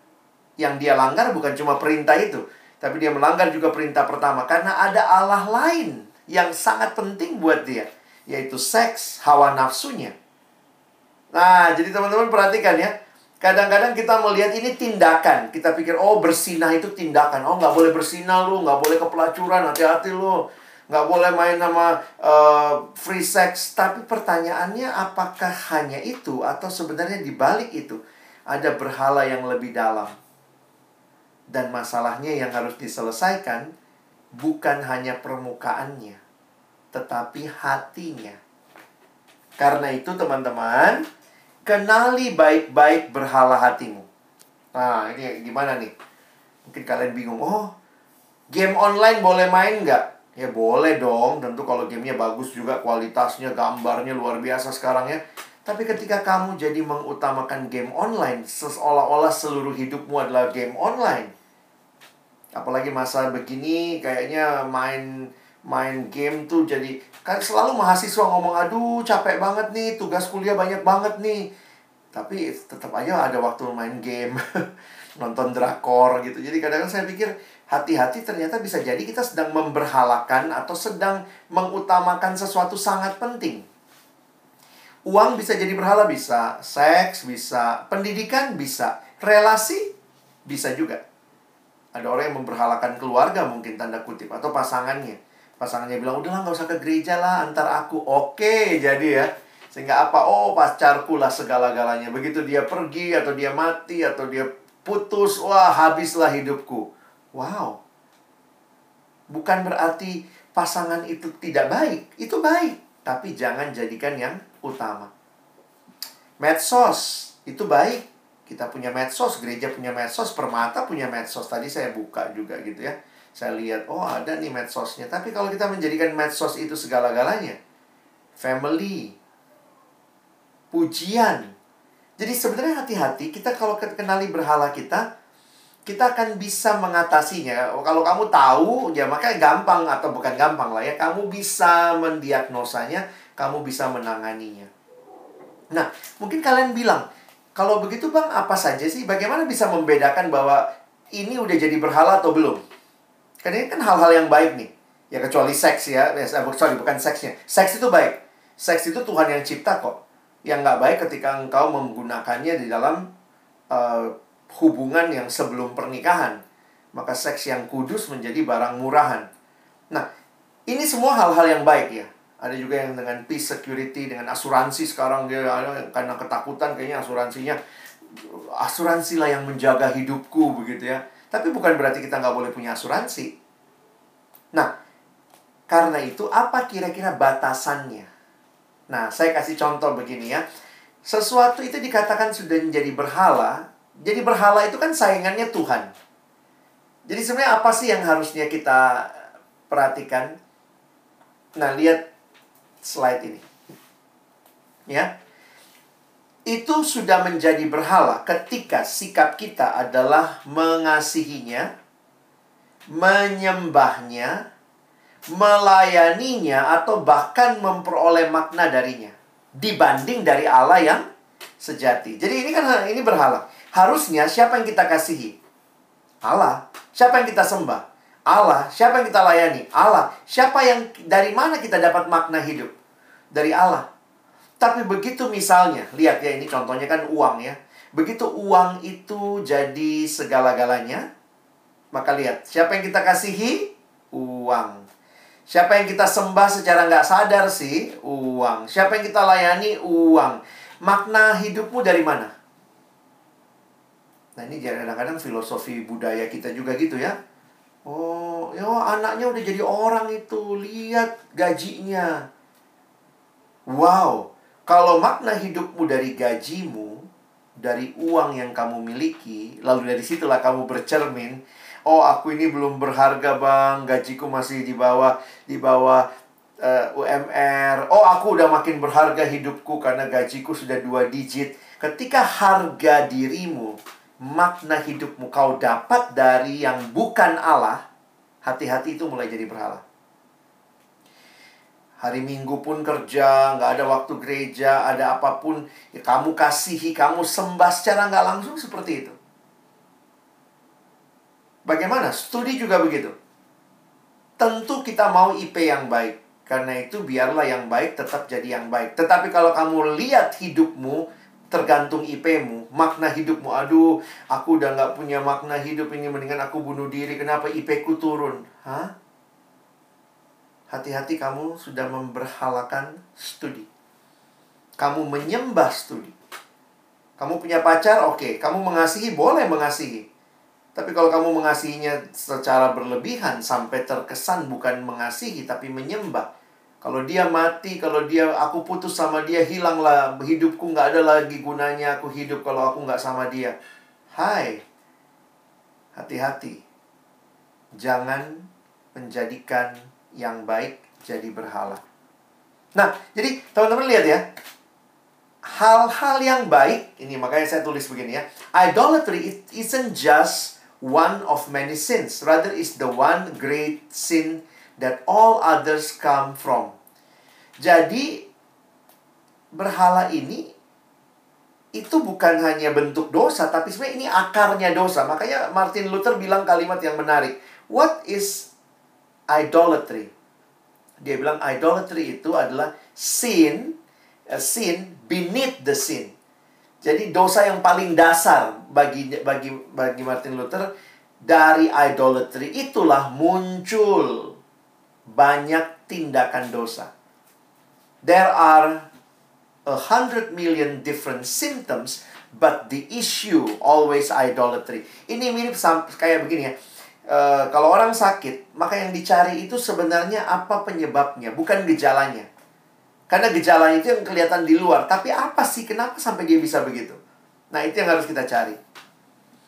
yang dia langgar bukan cuma perintah itu, tapi dia melanggar juga perintah pertama, karena ada Allah lain yang sangat penting buat dia, yaitu seks, hawa nafsunya. Nah, jadi teman-teman perhatikan ya. Kadang-kadang kita melihat ini tindakan. Kita pikir, oh bersinah itu tindakan. Oh nggak boleh bersinah lu, nggak boleh kepelacuran, hati-hati lu. Nggak boleh main sama free sex. Tapi pertanyaannya apakah hanya itu? Atau sebenarnya dibalik itu ada berhala yang lebih dalam. Dan masalahnya yang harus diselesaikan bukan hanya permukaannya, tetapi hatinya. Karena itu teman-teman, kenali baik-baik berhala hatimu. Nah, ini gimana nih? Mungkin kalian bingung, oh game online boleh main nggak? Ya boleh dong, tentu kalau gamenya bagus juga, kualitasnya, gambarnya luar biasa sekarang ya. Tapi ketika kamu jadi mengutamakan game online, seolah-olah seluruh hidupmu adalah game online. Apalagi masa begini, kayaknya main game tuh jadi... Kan selalu mahasiswa ngomong, aduh capek banget nih, tugas kuliah banyak banget nih. Tapi tetap aja ada waktu main game, nonton drakor gitu. Jadi kadang-kadang saya pikir, hati-hati ternyata bisa jadi kita sedang memberhalakan atau sedang mengutamakan sesuatu sangat penting. Uang bisa jadi berhala, bisa. Seks, bisa. Pendidikan, bisa. Relasi, bisa juga. Ada orang yang memberhalakan keluarga mungkin, tanda kutip. Atau pasangannya. Pasangannya bilang, udahlah nggak usah ke gereja lah, antar aku. Oke, jadi ya. Sehingga apa? Oh, pacarku lah segala-galanya. Begitu dia pergi, atau dia mati, atau dia putus. Wah, habislah hidupku. Wow. Bukan berarti pasangan itu tidak baik. Itu baik. Tapi jangan jadikan yang utama. Medsos itu baik, kita punya medsos, gereja punya medsos, Permata punya medsos. Tadi saya buka juga gitu ya, saya lihat, oh ada nih medsosnya. Tapi kalau kita menjadikan medsos itu segala-galanya, family, pujian. Jadi sebenarnya hati-hati, kita kalau kenali berhala kita, kita akan bisa mengatasinya. Kalau kamu tahu, ya makanya gampang, atau bukan gampang lah ya, kamu bisa mendiagnosanya, kamu bisa menanganinya. Nah, mungkin kalian bilang, kalau begitu bang, apa saja sih? Bagaimana bisa membedakan bahwa ini udah jadi berhala atau belum? Karena ini kan hal-hal yang baik nih. Ya kecuali seks ya, sorry bukan seksnya. Seks itu baik, seks itu Tuhan yang cipta kok. Yang nggak baik ketika engkau menggunakannya di dalam hubungan yang sebelum pernikahan, maka seks yang kudus menjadi barang murahan. Nah, ini semua hal-hal yang baik ya. Ada juga yang dengan peace security, dengan asuransi sekarang dia, karena ketakutan kayaknya asuransinya, asuransilah yang menjaga hidupku begitu ya. Tapi bukan berarti kita nggak boleh punya asuransi. Nah, karena itu apa kira-kira batasannya? Nah, saya kasih contoh begini ya. Sesuatu itu dikatakan sudah menjadi berhala. Jadi berhala itu kan saingannya Tuhan. Jadi sebenarnya apa sih yang harusnya kita perhatikan? Nah, lihat slide ini. Ya. Itu sudah menjadi berhala ketika sikap kita adalah mengasihinya, menyembahnya, melayaninya, atau bahkan memperoleh makna darinya dibanding dari Allah yang sejati. Jadi ini kan ini berhala. Harusnya siapa yang kita kasihi? Allah. Siapa yang kita sembah? Allah. Siapa yang kita layani? Allah. Siapa yang, dari mana kita dapat makna hidup? Dari Allah. Tapi begitu misalnya, lihat ya, ini contohnya kan uang ya. Begitu uang itu jadi segala-galanya, maka lihat, siapa yang kita kasihi? Uang. Siapa yang kita sembah secara nggak sadar sih? Uang. Siapa yang kita layani? Uang. Makna hidupmu dari mana? Nah, ini kadang-kadang filosofi budaya kita juga gitu ya. Oh, ya anaknya udah jadi orang itu, lihat gajinya. Wow, kalau makna hidupmu dari gajimu, dari uang yang kamu miliki, lalu dari situlah kamu bercermin. Oh, aku ini belum berharga bang, gajiku masih di bawah UMR. Oh, aku udah makin berharga hidupku karena gajiku sudah 2 digit. Ketika harga dirimu, makna hidupmu kau dapat dari yang bukan Allah, hati-hati itu mulai jadi berhala. Hari Minggu pun kerja, nggak ada waktu gereja, ada apapun ya, kamu kasihi, kamu sembah secara nggak langsung seperti itu. Bagaimana? Studi juga begitu. tentu kita mau IP yang baik. Karena itu biarlah yang baik tetap jadi yang baik. Tetapi kalau kamu lihat hidupmu tergantung IP-mu, makna hidupmu, aduh aku udah gak punya makna hidup ini, mendingan aku bunuh diri, kenapa IP-ku turun? Hah? Hati-hati, kamu sudah memberhalakan studi. Kamu menyembah studi. Kamu punya pacar, oke. Kamu mengasihi, boleh mengasihi. Tapi kalau kamu mengasihinya secara berlebihan, sampai terkesan bukan mengasihi tapi menyembah. Kalau dia mati, kalau dia, aku putus sama dia, hilanglah hidupku, nggak ada lagi gunanya aku hidup kalau aku nggak sama dia. Hai, hati-hati. Jangan menjadikan yang baik jadi berhala. Nah, jadi teman-teman lihat ya, hal-hal yang baik, ini makanya saya tulis begini ya, idolatry, it isn't just one of many sins, rather is the one great sin that all others come from. Jadi, berhala ini, itu bukan hanya bentuk dosa, tapi sebenarnya ini akarnya dosa. Makanya Martin Luther bilang kalimat yang menarik. What is idolatry? Dia bilang idolatry itu adalah sin, a sin beneath the sin. Jadi dosa yang paling dasar bagi Martin Luther, dari idolatry itulah muncul banyak tindakan dosa. There are 100 million different symptoms, but the issue always idolatry. Ini mirip kayak begini ya. Kalau orang sakit, maka yang dicari itu sebenarnya apa penyebabnya, bukan gejalanya. Karena gejalanya itu yang kelihatan di luar. Tapi apa sih, kenapa sampai dia bisa begitu? Nah, itu yang harus kita cari.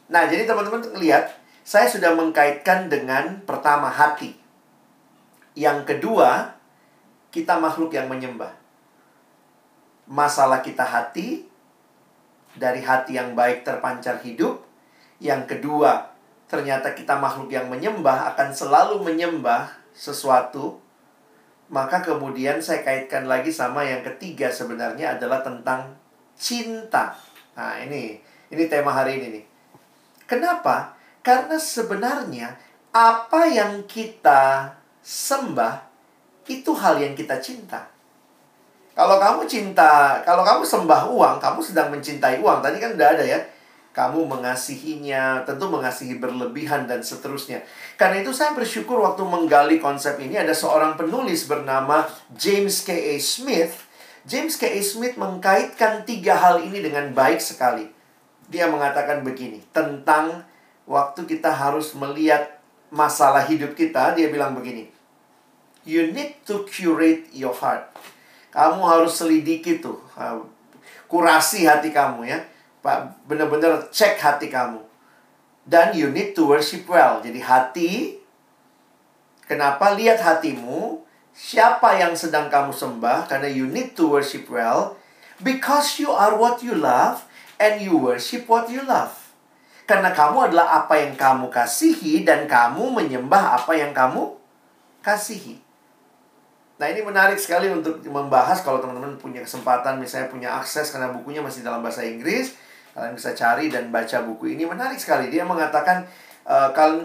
Nah, jadi teman-teman lihat, saya sudah mengkaitkan dengan pertama hati. Yang kedua, kita makhluk yang menyembah. Masalah kita hati, dari hati yang baik terpancar hidup. Yang kedua, ternyata kita makhluk yang menyembah, akan selalu menyembah sesuatu. Maka kemudian saya kaitkan lagi sama yang ketiga sebenarnya adalah tentang cinta. Nah, ini tema hari ini nih. Kenapa? Karena sebenarnya apa yang kita sembah itu hal yang kita cinta. Kalau kamu sembah uang, kamu sedang mencintai uang. Tadi kan udah ada ya. Kamu mengasihinya, tentu mengasihi berlebihan dan seterusnya. Karena itu saya bersyukur waktu menggali konsep ini ada seorang penulis bernama James K.A. Smith. James K.A. Smith mengkaitkan tiga hal ini dengan baik sekali. Dia mengatakan begini, tentang waktu kita harus melihat masalah hidup kita, dia bilang begini, you need to curate your heart. Kamu harus selidiki tuh, kurasi hati kamu ya, benar-benar cek hati kamu. Dan you need to worship well. Jadi hati, kenapa? Lihat hatimu, siapa yang sedang kamu sembah, karena you need to worship well, because you are what you love and you worship what you love. Karena kamu adalah apa yang kamu kasihi dan kamu menyembah apa yang kamu kasihi. Nah, ini menarik sekali untuk membahas kalau teman-teman punya kesempatan, misalnya punya akses, karena bukunya masih dalam bahasa Inggris, kalian bisa cari dan baca buku ini. Menarik sekali. Dia mengatakan,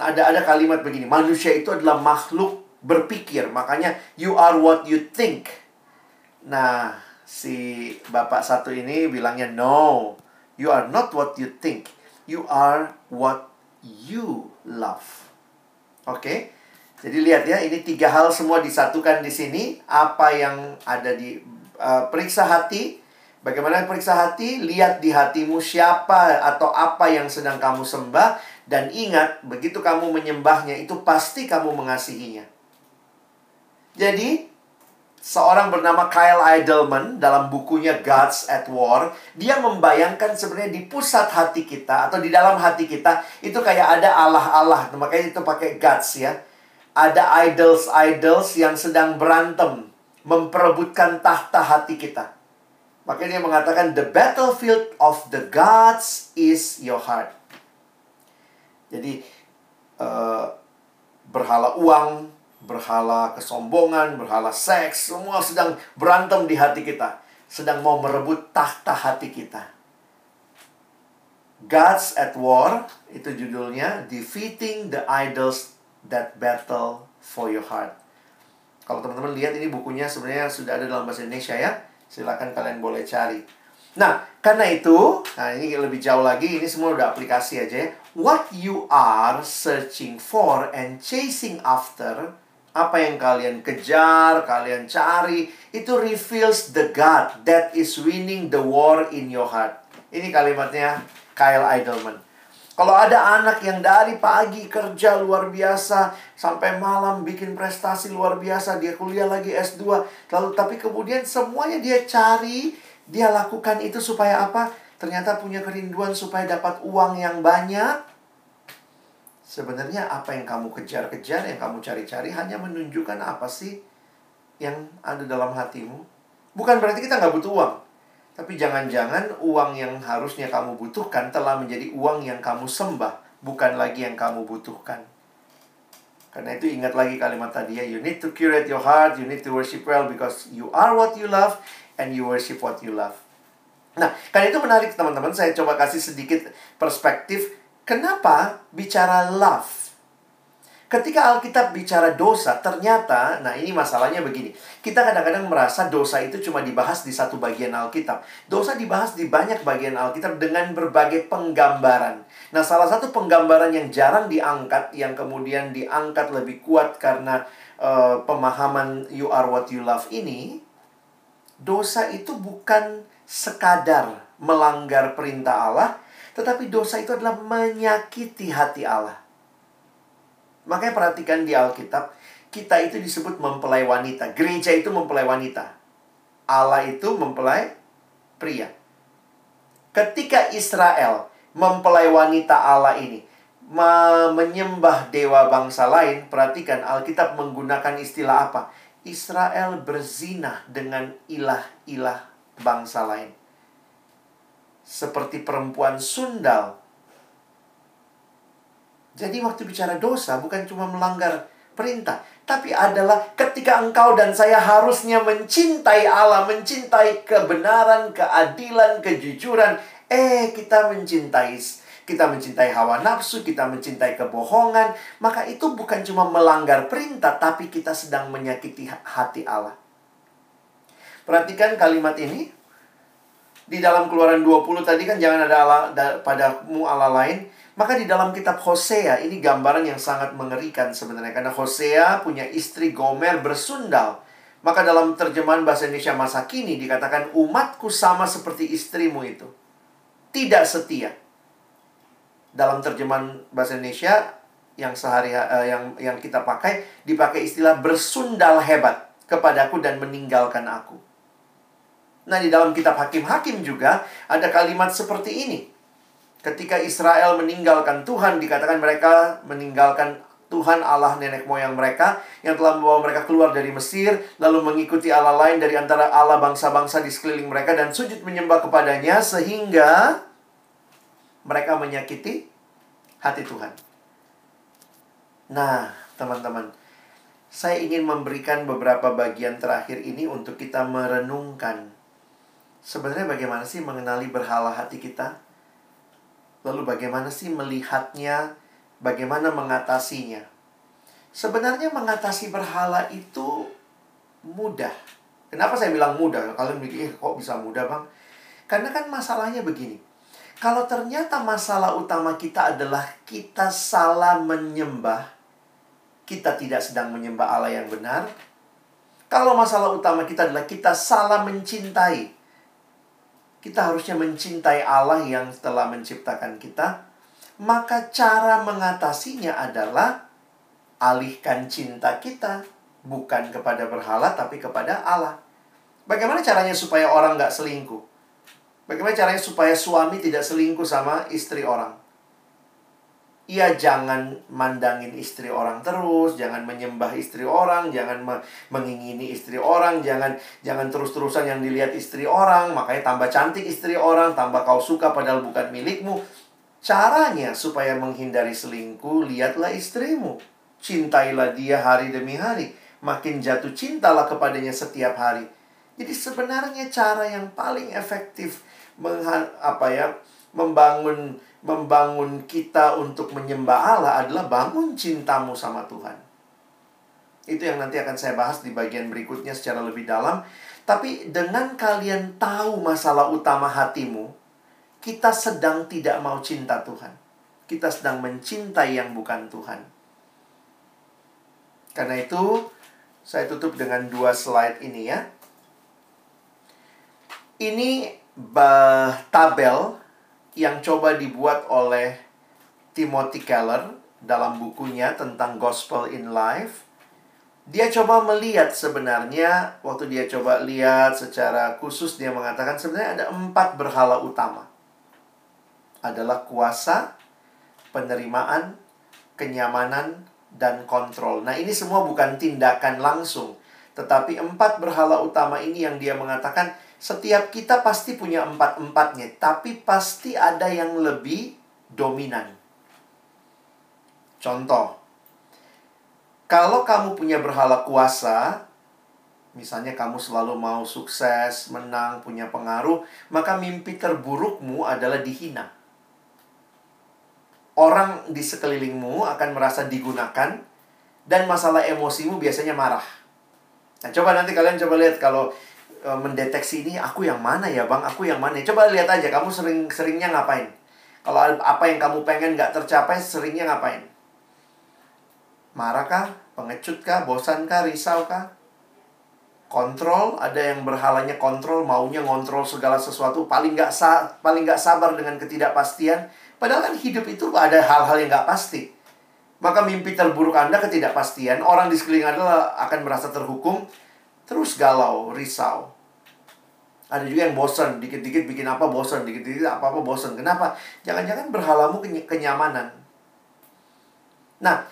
ada kalimat begini, manusia itu adalah makhluk berpikir, makanya you are what you think. Nah, si bapak satu ini bilangnya, no, you are not what you think. You are what you love. Oke? Jadi lihat ya, ini tiga hal semua disatukan di sini. Apa yang ada di periksa hati. Bagaimana periksa hati? Lihat di hatimu siapa atau apa yang sedang kamu sembah. Dan ingat, begitu kamu menyembahnya, itu pasti kamu mengasihinya. Jadi, seorang bernama Kyle Idleman dalam bukunya Gods at War, dia membayangkan sebenarnya di pusat hati kita atau di dalam hati kita itu kayak ada Allah-Allah, makanya itu pakai gods ya. Ada idols-idols yang sedang berantem, memperebutkan tahta hati kita. Makanya dia mengatakan the battlefield of the gods is your heart. Jadi berhala uang, berhala kesombongan, berhala seks, semua sedang berantem di hati kita. Sedang mau merebut tahta hati kita. Gods at War, itu judulnya, Defeating the Idols That Battle for your heart. Kalau teman-teman lihat, ini bukunya sebenarnya sudah ada dalam bahasa Indonesia ya. Silakan kalian boleh cari. Nah, karena itu, nah ini lebih jauh lagi, ini semua udah aplikasi aja ya. What you are searching for and chasing after, apa yang kalian kejar, kalian cari, itu reveals the God that is winning the war in your heart. Ini kalimatnya Kyle Idleman. Kalau ada anak yang dari pagi kerja luar biasa, sampai malam bikin prestasi luar biasa, dia kuliah lagi S2, lalu tapi kemudian semuanya dia cari, dia lakukan itu supaya apa? Ternyata punya kerinduan supaya dapat uang yang banyak. Sebenarnya apa yang kamu kejar-kejar, yang kamu cari-cari, hanya menunjukkan apa sih yang ada dalam hatimu. Bukan berarti kita nggak butuh uang. Tapi jangan-jangan uang yang harusnya kamu butuhkan telah menjadi uang yang kamu sembah, bukan lagi yang kamu butuhkan. Karena itu ingat lagi kalimat tadi ya, you need to curate your heart, you need to worship well, because you are what you love and you worship what you love. Nah, karena itu menarik teman-teman, saya coba kasih sedikit perspektif. Kenapa bicara love? Ketika Alkitab bicara dosa, ternyata, nah ini masalahnya begini. Kita kadang-kadang merasa dosa itu cuma dibahas di satu bagian Alkitab. Dosa dibahas di banyak bagian Alkitab dengan berbagai penggambaran. Nah, salah satu penggambaran yang jarang diangkat, yang kemudian diangkat lebih kuat karena pemahaman you are what you love ini, dosa itu bukan sekadar melanggar perintah Allah, tetapi dosa itu adalah menyakiti hati Allah. Makanya perhatikan di Alkitab, kita itu disebut mempelai wanita. Gereja itu mempelai wanita. Allah itu mempelai pria. Ketika Israel mempelai wanita Allah ini, menyembah dewa bangsa lain, perhatikan Alkitab menggunakan istilah apa? Israel berzinah dengan ilah-ilah bangsa lain. Seperti perempuan sundal. Jadi waktu bicara dosa bukan cuma melanggar perintah, tapi adalah ketika engkau dan saya harusnya mencintai Allah, mencintai kebenaran, keadilan, kejujuran, kita mencintai hawa nafsu, kita mencintai kebohongan, maka itu bukan cuma melanggar perintah, tapi kita sedang menyakiti hati Allah. Perhatikan kalimat ini di dalam Keluaran 20 tadi kan, jangan ada Allah, padamu Allah lain. Maka di dalam kitab Hosea, ini gambaran yang sangat mengerikan sebenarnya. Karena Hosea punya istri Gomer bersundal. Maka dalam terjemahan bahasa Indonesia masa kini dikatakan, umatku sama seperti istrimu itu, tidak setia. Dalam terjemahan bahasa Indonesia yang yang kita pakai, dipakai istilah bersundal hebat kepadaku dan meninggalkan aku. Nah, di dalam kitab Hakim-Hakim juga ada kalimat seperti ini. Ketika Israel meninggalkan Tuhan, dikatakan mereka meninggalkan Tuhan Allah nenek moyang mereka yang telah membawa mereka keluar dari Mesir, lalu mengikuti Allah lain dari antara Allah bangsa-bangsa di sekeliling mereka dan sujud menyembah kepadanya, sehingga mereka menyakiti hati Tuhan. Nah, teman-teman, saya ingin memberikan beberapa bagian terakhir ini untuk kita merenungkan. Sebenarnya bagaimana sih mengenali berhala hati kita? Lalu bagaimana sih melihatnya, bagaimana mengatasinya? Sebenarnya mengatasi berhala itu mudah. Kenapa saya bilang mudah? Kalian mikir, kok bisa mudah bang? Karena kan masalahnya begini. Kalau ternyata masalah utama kita adalah kita salah menyembah, kita tidak sedang menyembah Allah yang benar. Kalau masalah utama kita adalah kita salah mencintai, kita harusnya mencintai Allah yang telah menciptakan kita. Maka cara mengatasinya adalah alihkan cinta kita, bukan kepada berhala, tapi kepada Allah. Bagaimana caranya supaya orang nggak selingkuh? Bagaimana caranya supaya suami tidak selingkuh sama istri orang? Ya, jangan mandangin istri orang terus, jangan menyembah istri orang, jangan mengingini istri orang, jangan terus-terusan yang dilihat istri orang. Makanya tambah cantik istri orang, tambah kau suka padahal bukan milikmu. Caranya supaya menghindari selingkuh, lihatlah istrimu, cintailah dia hari demi hari, makin jatuh cintalah kepadanya setiap hari. Jadi sebenarnya cara yang paling efektif membangun kita untuk menyembah Allah adalah bangun cintamu sama Tuhan. Itu yang nanti akan saya bahas di bagian berikutnya secara lebih dalam. Tapi dengan kalian tahu masalah utama hatimu, kita sedang tidak mau cinta Tuhan. Kita sedang mencintai yang bukan Tuhan. Karena itu, saya tutup dengan 2 slide ini ya. Ini tabel yang coba dibuat oleh Timothy Keller dalam bukunya tentang Gospel in Life. Dia coba melihat sebenarnya, waktu dia coba lihat secara khusus, dia mengatakan sebenarnya ada 4 berhala utama. Adalah kuasa, penerimaan, kenyamanan, dan kontrol. Nah, ini semua bukan tindakan langsung. Tetapi 4 berhala utama ini yang dia mengatakan, setiap kita pasti punya 4-4-nya. Tapi pasti ada yang lebih dominan. Contoh, kalau kamu punya berhala kuasa, misalnya kamu selalu mau sukses, menang, punya pengaruh, maka mimpi terburukmu adalah dihina. Orang di sekelilingmu akan merasa digunakan, dan masalah emosimu biasanya marah. Nah, coba nanti kalian coba lihat kalau mendeteksi ini, aku yang mana ya bang, aku yang mana. Coba lihat aja, kamu seringnya ngapain. Kalau apa yang kamu pengen nggak tercapai, seringnya ngapain? Marah kah? Pengecut kah? Bosan kah? Risau kah? Kontrol, ada yang berhalanya kontrol, maunya ngontrol segala sesuatu, paling nggak sabar dengan ketidakpastian. Padahal kan hidup itu ada hal-hal yang nggak pasti. Maka mimpi terburuk Anda ketidakpastian, orang di sekeliling Anda akan merasa terhukum, terus galau, risau. Ada juga yang bosan, dikit-dikit bikin apa bosan, dikit-dikit apa-apa bosan. Kenapa? Jangan-jangan berhalamu kenyamanan. Nah,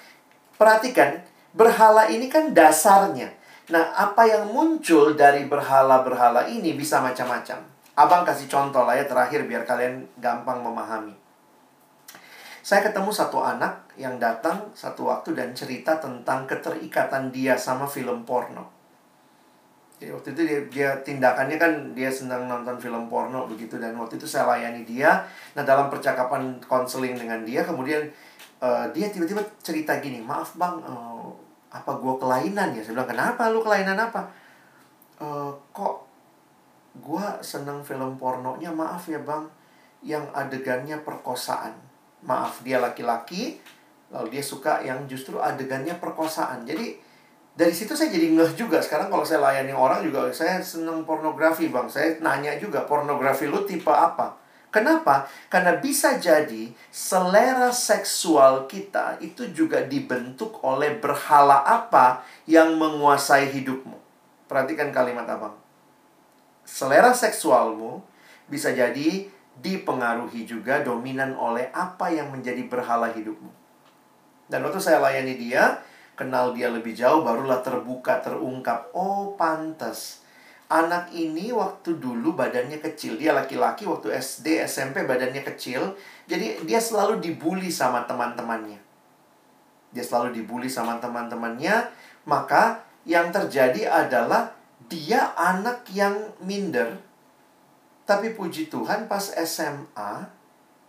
perhatikan, berhala ini kan dasarnya. Nah, apa yang muncul dari berhala-berhala ini bisa macam-macam. Abang kasih contoh lah ya terakhir biar kalian gampang memahami. Saya ketemu satu anak yang datang satu waktu dan cerita tentang keterikatan dia sama film porno. Jadi waktu itu dia tindakannya kan dia senang nonton film porno begitu. Dan waktu itu saya layani dia. Nah, dalam percakapan konseling dengan dia, kemudian dia tiba-tiba cerita gini, maaf bang, apa gue kelainan ya? Saya bilang, kenapa lu kelainan apa? Kok gue senang film pornonya, maaf ya bang, yang adegannya perkosaan. Maaf, dia laki-laki, lalu dia suka yang justru adegannya perkosaan. Jadi dari situ saya jadi ngeh juga. Sekarang kalau saya layani orang juga, saya seneng pornografi bang. Saya nanya juga, pornografi lu tipe apa? Kenapa? Karena bisa jadi selera seksual kita itu juga dibentuk oleh berhala apa yang menguasai hidupmu. Perhatikan kalimat abang. Selera seksualmu bisa jadi dipengaruhi juga dominan oleh apa yang menjadi berhala hidupmu. Dan waktu saya layani dia, kenal dia lebih jauh, barulah terbuka, terungkap. Oh, pantas. Anak ini waktu dulu badannya kecil. Dia laki-laki, waktu SD, SMP badannya kecil. Jadi dia selalu dibully sama teman-temannya. Maka yang terjadi adalah dia anak yang minder. Tapi puji Tuhan pas SMA,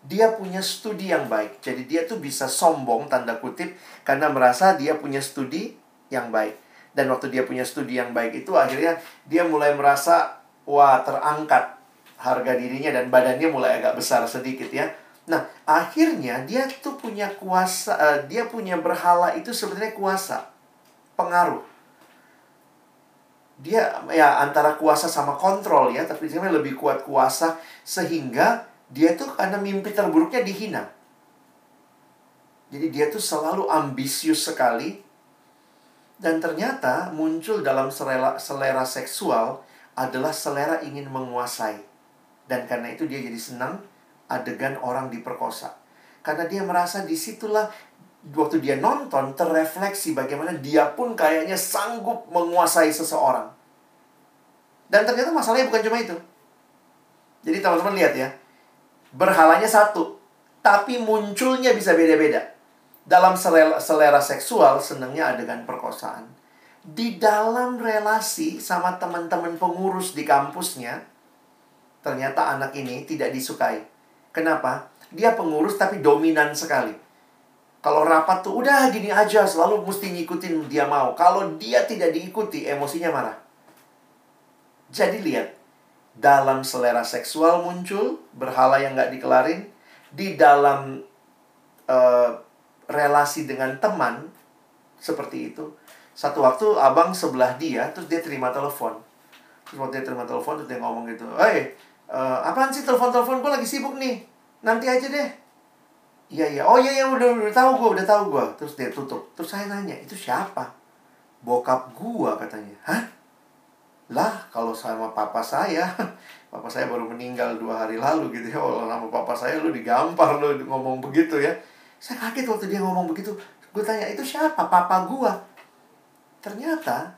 dia punya studi yang baik. Jadi dia tuh bisa sombong, tanda kutip, karena merasa dia punya studi yang baik. Dan waktu dia punya studi yang baik itu, akhirnya dia mulai merasa, wah, terangkat harga dirinya, dan badannya mulai agak besar sedikit ya. Nah, akhirnya dia tuh punya kuasa, dia punya berhala itu sebenarnya kuasa, pengaruh. Dia ya antara kuasa sama kontrol ya, tapi sebenarnya lebih kuat kuasa, sehingga dia tuh karena mimpi terburuknya dihina. Jadi dia tuh selalu ambisius sekali. Dan ternyata muncul dalam selera seksual adalah selera ingin menguasai. Dan karena itu dia jadi senang adegan orang diperkosa. Karena dia merasa disitulah waktu dia nonton terrefleksi bagaimana dia pun kayaknya sanggup menguasai seseorang. Dan ternyata masalahnya bukan cuma itu. Jadi teman-teman lihat ya, berhalanya satu, tapi munculnya bisa beda-beda. Dalam selera seksual, senangnya adegan perkosaan. Di dalam relasi sama teman-teman pengurus di kampusnya, ternyata anak ini tidak disukai. Kenapa? Dia pengurus tapi dominan sekali. Kalau rapat tuh udah gini aja, selalu mesti ngikutin dia mau. Kalau dia tidak diikuti, emosinya marah. Jadi lihat, dalam selera seksual muncul berhala yang gak dikelarin. Di dalam relasi dengan teman, seperti itu. Satu waktu abang sebelah dia, terus dia terima telepon. Terus waktu dia terima telepon, terus dia ngomong gitu, "Hey, apaan sih telepon-telepon? Gue lagi sibuk nih, nanti aja deh." Iya, oh iya, udah tahu gue. Terus dia tutup. Terus saya nanya, itu siapa? Bokap gue katanya. Hah? Lah, kalau sama papa saya baru meninggal 2 hari lalu gitu ya. Kalau sama papa saya lu digampar lu ngomong begitu ya. Saya kaget waktu dia ngomong begitu. Gue tanya, itu siapa? Papa gue. Ternyata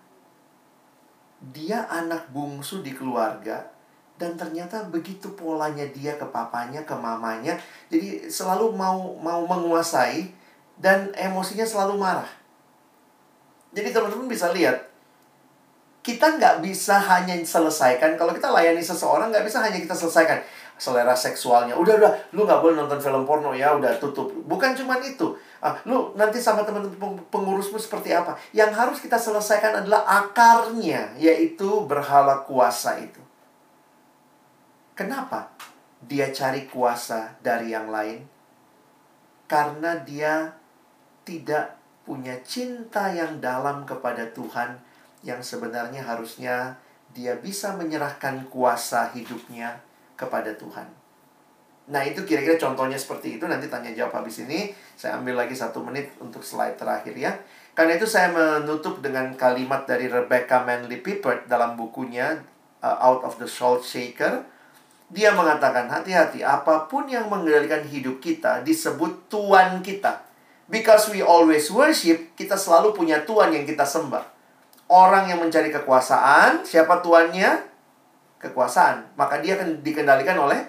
dia anak bungsu di keluarga. Dan ternyata begitu polanya dia ke papanya, ke mamanya. Jadi selalu mau menguasai dan emosinya selalu marah. Jadi teman-teman bisa lihat, kita nggak bisa hanya selesaikan. Kalau kita layani seseorang, nggak bisa hanya kita selesaikan selera seksualnya. Udah, lu nggak boleh nonton film porno ya, udah tutup. Bukan cuma itu. Lu nanti sama teman-teman pengurusmu seperti apa. Yang harus kita selesaikan adalah akarnya, yaitu berhala kuasa itu. Kenapa dia cari kuasa dari yang lain? Karena dia tidak punya cinta yang dalam kepada Tuhan, yang sebenarnya harusnya dia bisa menyerahkan kuasa hidupnya kepada Tuhan. Nah, itu kira-kira contohnya seperti itu. Nanti tanya jawab habis ini. Saya ambil lagi 1 menit untuk slide terakhir ya. Karena itu saya menutup dengan kalimat dari Rebecca Manley Pippert dalam bukunya Out of the Salt Shaker. Dia mengatakan, hati-hati, apapun yang mengendalikan hidup kita disebut Tuhan kita. Because we always worship, kita selalu punya Tuhan yang kita sembah. Orang yang mencari kekuasaan, siapa Tuhannya? Kekuasaan. Maka dia akan dikendalikan oleh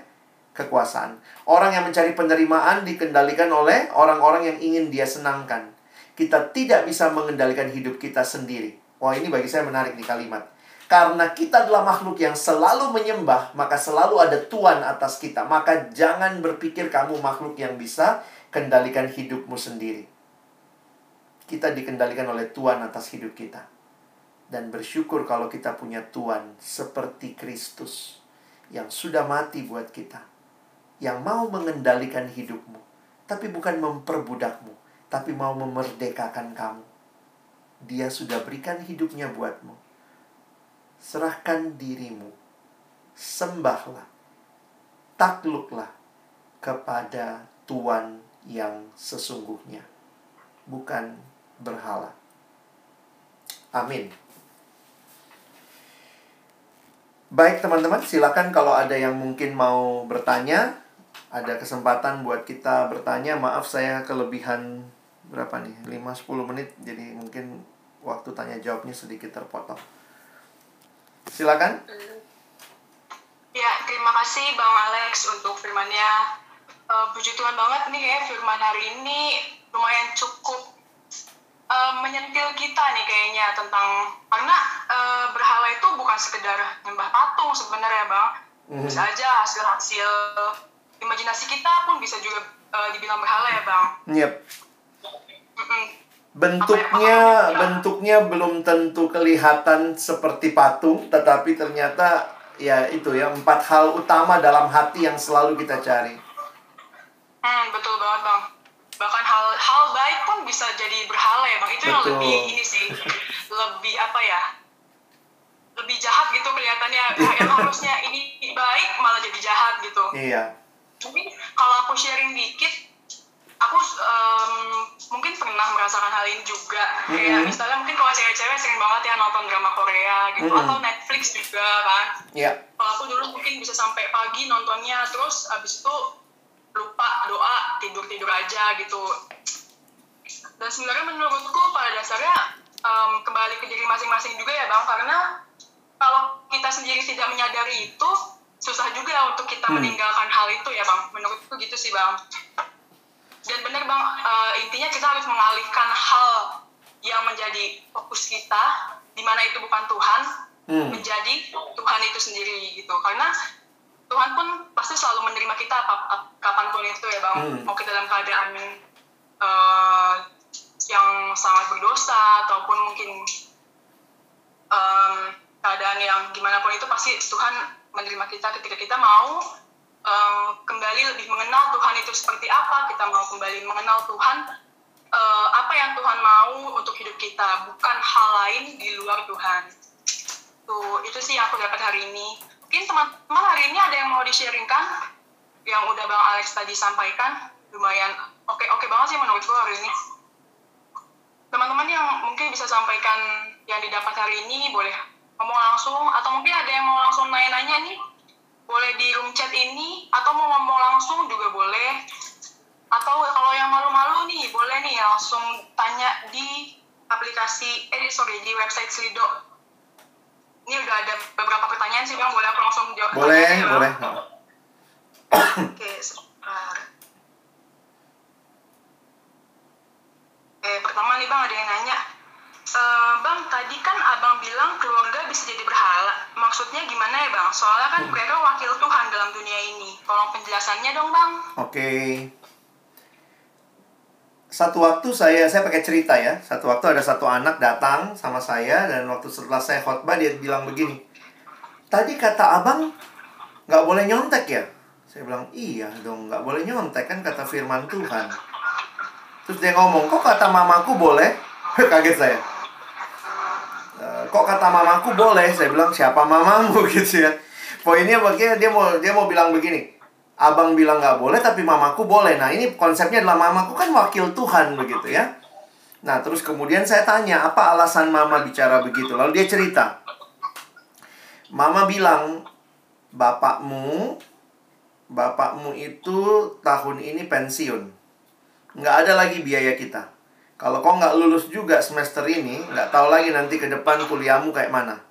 kekuasaan. Orang yang mencari penerimaan dikendalikan oleh orang-orang yang ingin dia senangkan. Kita tidak bisa mengendalikan hidup kita sendiri. Wah, ini bagi saya menarik nih kalimat. Karena kita adalah makhluk yang selalu menyembah, maka selalu ada Tuhan atas kita. Maka jangan berpikir kamu makhluk yang bisa kendalikan hidupmu sendiri. Kita dikendalikan oleh Tuhan atas hidup kita. Dan bersyukur kalau kita punya Tuhan seperti Kristus yang sudah mati buat kita, yang mau mengendalikan hidupmu, tapi bukan memperbudakmu, tapi mau memerdekakan kamu. Dia sudah berikan hidupnya buatmu. Serahkan dirimu, sembahlah, takluklah kepada Tuhan yang sesungguhnya, bukan berhala. Amin. Baik teman-teman, silakan kalau ada yang mungkin mau bertanya, ada kesempatan buat kita bertanya. Maaf saya kelebihan berapa nih, 5-10 menit, jadi mungkin waktu tanya jawabnya sedikit terpotong. Silakan. Ya, terima kasih Bang Alex untuk firmannya. Puji Tuhan banget nih ya, firman hari ini lumayan cukup menyentil kita nih kayaknya tentang, karena berhala itu bukan sekedar nyembah patung sebenarnya Bang. Bisa aja hasil-hasil imajinasi kita pun bisa juga dibilang berhala ya Bang. Yep. Bentuknya belum tentu kelihatan seperti patung, tetapi ternyata ya itu ya, 4 hal utama dalam hati yang selalu kita cari. Betul banget Bang. Bahkan hal baik pun bisa jadi berhala ya Bang. Itu betul. Yang lebih ini sih, lebih apa ya, lebih jahat gitu kelihatannya. Yang harusnya ini baik malah jadi jahat gitu. Iya. Tapi kalau aku sharing dikit, aku mungkin pernah merasakan hal ini juga. Kayak misalnya mungkin kalau cewek-cewek sering banget ya nonton drama Korea gitu, atau Netflix juga kan. Iya. Yeah. Kalau aku dulu mungkin bisa sampai pagi nontonnya, terus abis itu lupa doa, tidur aja gitu. Dan sebenarnya menurutku pada dasarnya kembali ke diri masing-masing juga ya Bang, karena kalau kita sendiri tidak menyadari itu, susah juga untuk kita meninggalkan hal itu ya Bang. Menurutku gitu sih Bang. Dan benar Bang, intinya kita harus mengalihkan hal yang menjadi fokus kita, di mana itu bukan Tuhan, menjadi Tuhan itu sendiri gitu. Karena Tuhan pun pasti selalu menerima kita kapanpun itu ya Bang, mau ke dalam keadaan yang sangat berdosa ataupun mungkin keadaan yang gimana pun itu, pasti Tuhan menerima kita ketika kita mau kembali lebih mengenal Tuhan itu seperti apa. Kita mau kembali mengenal Tuhan, apa yang Tuhan mau untuk hidup kita, bukan hal lain di luar Tuhan. Tuh, itu sih yang aku dapat hari ini. Mungkin teman-teman hari ini ada yang mau di-sharingkan yang udah Bang Alex tadi sampaikan. Lumayan oke banget sih menurut gue hari ini. Teman-teman yang mungkin bisa sampaikan yang didapat hari ini boleh ngomong langsung, atau mungkin ada yang mau langsung nanya-nanya nih, boleh di room chat ini, atau mau ngomong langsung juga boleh. Atau kalau yang malu-malu nih, boleh nih langsung tanya di di website Slido. Ini udah ada beberapa pertanyaan sih Bang, boleh aku langsung jawab? Boleh. Oke, sebentar. Pertama nih Bang, ada yang nanya, Bang, tadi kan Abang bilang keluarga bisa jadi berhala. Maksudnya gimana ya Bang? Soalnya kan mereka wakil Tuhan dalam dunia ini. Tolong penjelasannya dong Bang. Oke. Satu waktu saya pakai cerita ya. Satu waktu ada satu anak datang sama saya, dan waktu setelah saya khotbah dia bilang begini, "Tadi kata Abang gak boleh nyontek ya?" Saya bilang, "Iya dong, gak boleh nyontek kan kata firman Tuhan." Terus dia ngomong, "Kok kata mamaku boleh?" Kaget saya. "Kok kata mamaku boleh?" Saya bilang, "Siapa mamamu?" gitu ya. Poinnya bagian dia mau bilang begini, Abang bilang nggak boleh, tapi mamaku boleh. Nah, ini konsepnya adalah mamaku kan wakil Tuhan, begitu ya. Nah, terus kemudian saya tanya, apa alasan mama bicara begitu? Lalu dia cerita. Mama bilang, bapakmu itu tahun ini pensiun. Nggak ada lagi biaya kita. Kalau kau nggak lulus juga semester ini, nggak tahu lagi nanti ke depan kuliahmu kayak mana.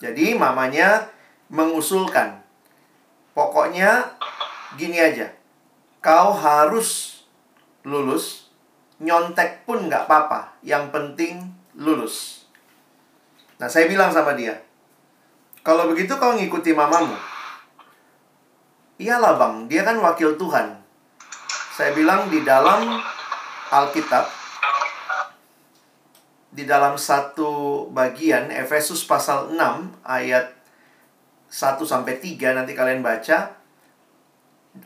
Jadi, mamanya mengusulkan, pokoknya gini aja, kau harus lulus, nyontek pun nggak apa-apa, yang penting lulus. Nah, saya bilang sama dia, kalau begitu kau ngikuti mamamu. Iyalah Bang, dia kan wakil Tuhan. Saya bilang di dalam Alkitab, di dalam satu bagian, Efesus pasal 6, ayat 1-3, nanti kalian baca,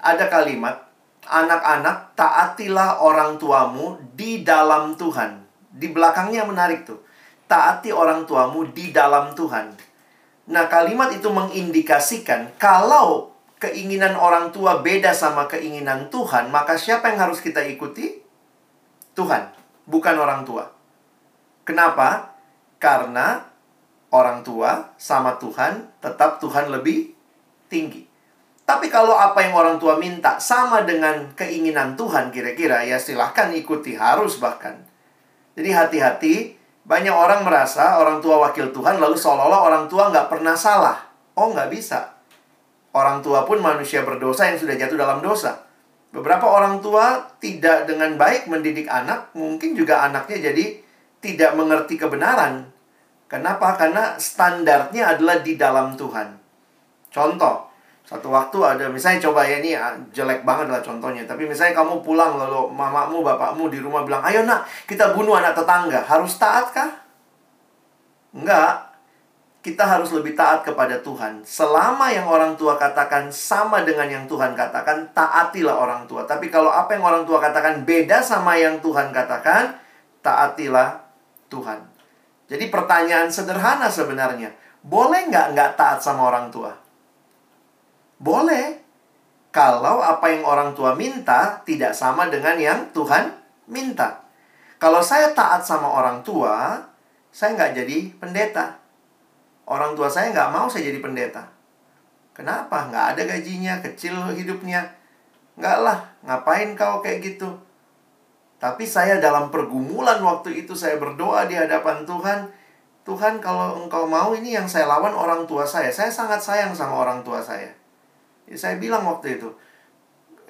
ada kalimat, anak-anak taatilah orang tuamu di dalam Tuhan. Di belakangnya menarik tuh, taati orang tuamu di dalam Tuhan. Nah, kalimat itu mengindikasikan kalau keinginan orang tua beda sama keinginan Tuhan, maka siapa yang harus kita ikuti? Tuhan, bukan orang tua. Kenapa? Karena orang tua sama Tuhan, tetap Tuhan lebih tinggi. Tapi kalau apa yang orang tua minta sama dengan keinginan Tuhan kira-kira, ya silahkan ikuti, harus bahkan. Jadi hati-hati, banyak orang merasa orang tua wakil Tuhan, lalu seolah-olah orang tua nggak pernah salah. Oh, nggak bisa. Orang tua pun manusia berdosa yang sudah jatuh dalam dosa. Beberapa orang tua tidak dengan baik mendidik anak, mungkin juga anaknya jadi tidak mengerti kebenaran. Kenapa? Karena standarnya adalah di dalam Tuhan. Contoh, satu waktu ada, misalnya coba ya, ini jelek banget lah contohnya, tapi misalnya kamu pulang lalu mamamu, bapakmu di rumah bilang, "Ayo nak, kita bunuh anak tetangga." Harus taat kah? Enggak. Kita harus lebih taat kepada Tuhan. Selama yang orang tua katakan sama dengan yang Tuhan katakan, taatilah orang tua. Tapi kalau apa yang orang tua katakan beda sama yang Tuhan katakan, taatilah Tuhan. Jadi pertanyaan sederhana sebenarnya, boleh nggak taat sama orang tua? Boleh, kalau apa yang orang tua minta tidak sama dengan yang Tuhan minta. Kalau saya taat sama orang tua, saya nggak jadi pendeta. Orang tua saya nggak mau saya jadi pendeta. Kenapa? Nggak ada gajinya, kecil hidupnya. Nggak lah, ngapain kau kayak gitu? Tapi saya dalam pergumulan waktu itu, saya berdoa di hadapan Tuhan, "Tuhan, kalau Engkau mau, ini yang saya lawan orang tua saya. Saya sangat sayang sama orang tua saya." Saya bilang waktu itu,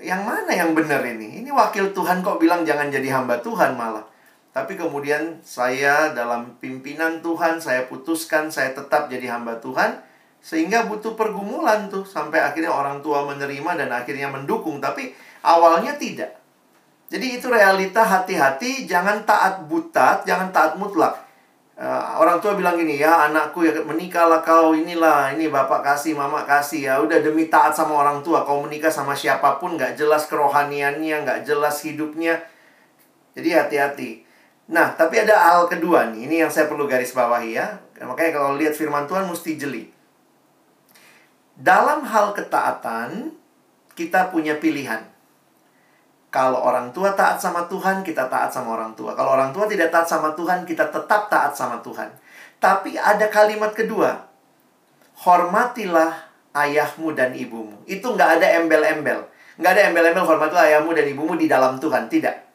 yang mana yang benar ini? Ini wakil Tuhan kok bilang jangan jadi hamba Tuhan malah. Tapi kemudian saya dalam pimpinan Tuhan, saya putuskan saya tetap jadi hamba Tuhan. Sehingga butuh pergumulan tuh, sampai akhirnya orang tua menerima dan akhirnya mendukung. Tapi awalnya tidak. Jadi itu realita, hati-hati, jangan taat butat, jangan taat mutlak. Orang tua bilang gini, ya anakku ya menikahlah kau, inilah, ini bapak kasih, mama kasih, ya udah demi taat sama orang tua, kau menikah sama siapapun, gak jelas kerohaniannya, gak jelas hidupnya. Jadi hati-hati. Nah, tapi ada hal kedua nih, ini yang saya perlu garis bawahi ya. Makanya kalau lihat firman Tuhan mesti jeli. Dalam hal ketaatan, kita punya pilihan. Kalau orang tua taat sama Tuhan, kita taat sama orang tua. Kalau orang tua tidak taat sama Tuhan, kita tetap taat sama Tuhan. Tapi ada kalimat kedua. Hormatilah ayahmu dan ibumu. Itu nggak ada embel-embel. Nggak ada embel-embel hormatilah ayahmu dan ibumu di dalam Tuhan. Tidak.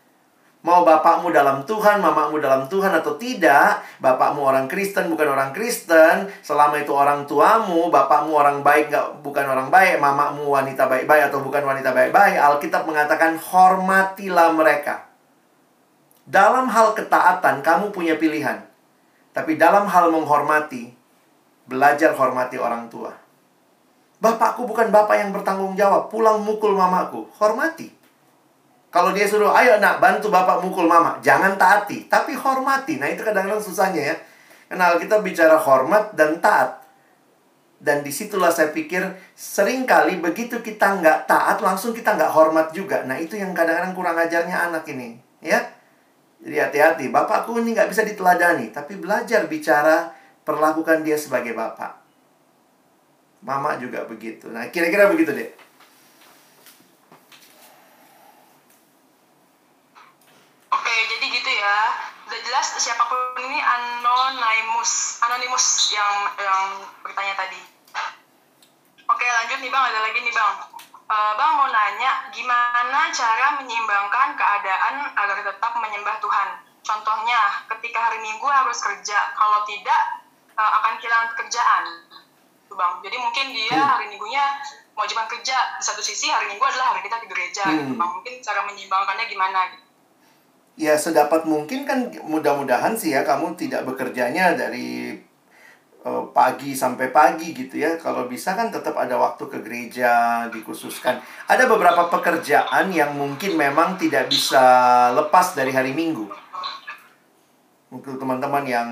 Mau bapakmu dalam Tuhan, mamamu dalam Tuhan atau tidak, bapakmu orang Kristen, bukan orang Kristen, selama itu orang tuamu, bapakmu orang baik, bukan orang baik, mamamu wanita baik-baik atau bukan wanita baik-baik, Alkitab mengatakan hormatilah mereka. Dalam hal ketaatan, kamu punya pilihan. Tapi dalam hal menghormati, belajar hormati orang tua. Bapakku bukan bapak yang bertanggung jawab, pulang mukul mamaku, hormati. Kalau dia suruh, ayo nak, bantu bapak mukul mama. Jangan taati, tapi hormati. Nah, itu kadang-kadang susahnya ya. Karena Alkitab bicara hormat dan taat. Dan disitulah saya pikir, seringkali begitu kita nggak taat, langsung kita nggak hormat juga. Nah, itu yang kadang-kadang kurang ajarnya anak ini. Ya, jadi hati-hati. Bapakku ini nggak bisa diteladani, tapi belajar bicara, perlakukan dia sebagai bapak. Mama juga begitu. Nah, kira-kira begitu deh. Jelas siapapun ini anonimus yang bertanya tadi. Oke, lanjut nih Bang, ada lagi nih Bang. Bang mau nanya gimana cara menyeimbangkan keadaan agar tetap menyembah Tuhan. Contohnya ketika hari Minggu harus kerja, kalau tidak akan kehilangan pekerjaan. Tuh Bang. Jadi mungkin dia hari Minggunya kewajiban kerja, di satu sisi hari Minggu adalah hari kita ke gereja. Gitu, Bang. Mungkin cara menyeimbangkannya gimana gitu. Ya, sedapat mungkin kan mudah-mudahan sih ya kamu tidak bekerjanya dari pagi sampai pagi gitu ya. Kalau bisa kan tetap ada waktu ke gereja dikhususkan. Ada beberapa pekerjaan yang mungkin memang tidak bisa lepas dari hari Minggu. Untuk teman-teman yang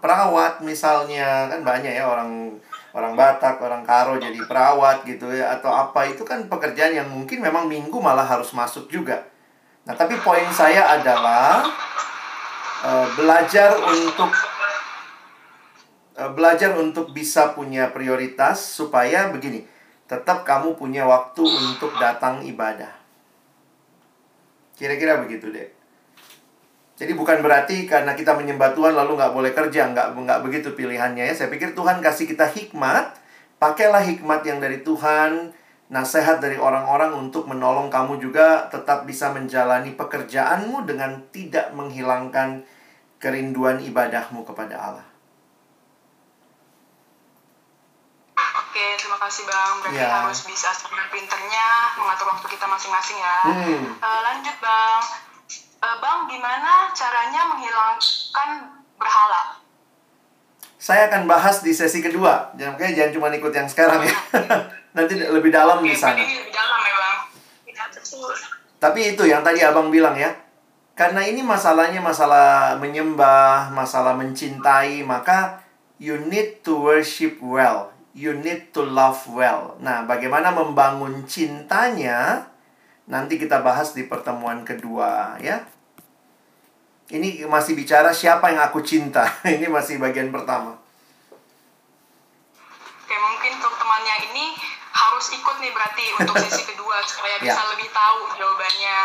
perawat misalnya, kan banyak ya orang Batak, orang Karo jadi perawat gitu ya. Atau apa, itu kan pekerjaan yang mungkin memang Minggu malah harus masuk juga. Nah, tapi poin saya adalah belajar untuk bisa punya prioritas supaya begini, tetap kamu punya waktu untuk datang ibadah. Kira-kira begitu deh. Jadi bukan berarti karena kita menyembah Tuhan lalu nggak boleh kerja, nggak begitu pilihannya ya. Saya pikir Tuhan kasih kita hikmat, pakailah hikmat yang dari Tuhan. Nasihat dari orang-orang untuk menolong kamu juga tetap bisa menjalani pekerjaanmu dengan tidak menghilangkan kerinduan ibadahmu kepada Allah. Oke, terima kasih Bang. Berarti harus bisa sebenar pinternya mengatur waktu kita masing-masing ya. Lanjut Bang. Bang, gimana caranya menghilangkan berhala? Saya akan bahas di sesi kedua. Jangan cuma ikut yang sekarang ya. Nanti lebih dalam di sana. Lebih dalam ya, Bang. Tapi itu yang tadi Abang bilang ya. Karena ini masalahnya masalah menyembah, masalah mencintai, maka you need to worship well. You need to love well. Nah, bagaimana membangun cintanya nanti kita bahas di pertemuan kedua ya. Ini masih bicara siapa yang aku cinta. Ini masih bagian pertama. Oke, mungkin untuk temannya ini harus ikut nih berarti untuk sesi kedua supaya bisa lebih tahu jawabannya.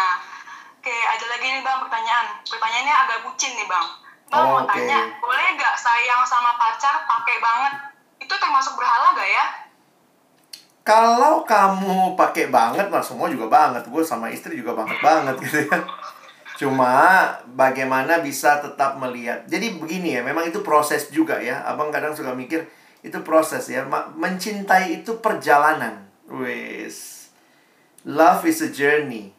Oke, ada lagi nih Bang pertanyaan. Pertanyaannya agak bucin nih Bang. Bang mau tanya, boleh nggak sayang sama pacar pakai banget? Itu termasuk berhala nggak ya? Kalau kamu pakai banget, nah semua juga banget. Gue sama istri juga banget-banget gitu ya. Cuma bagaimana bisa tetap melihat. Jadi begini ya, memang itu proses juga ya. Abang kadang suka mikir, itu proses ya. Mencintai itu perjalanan. Wes. Love is a journey.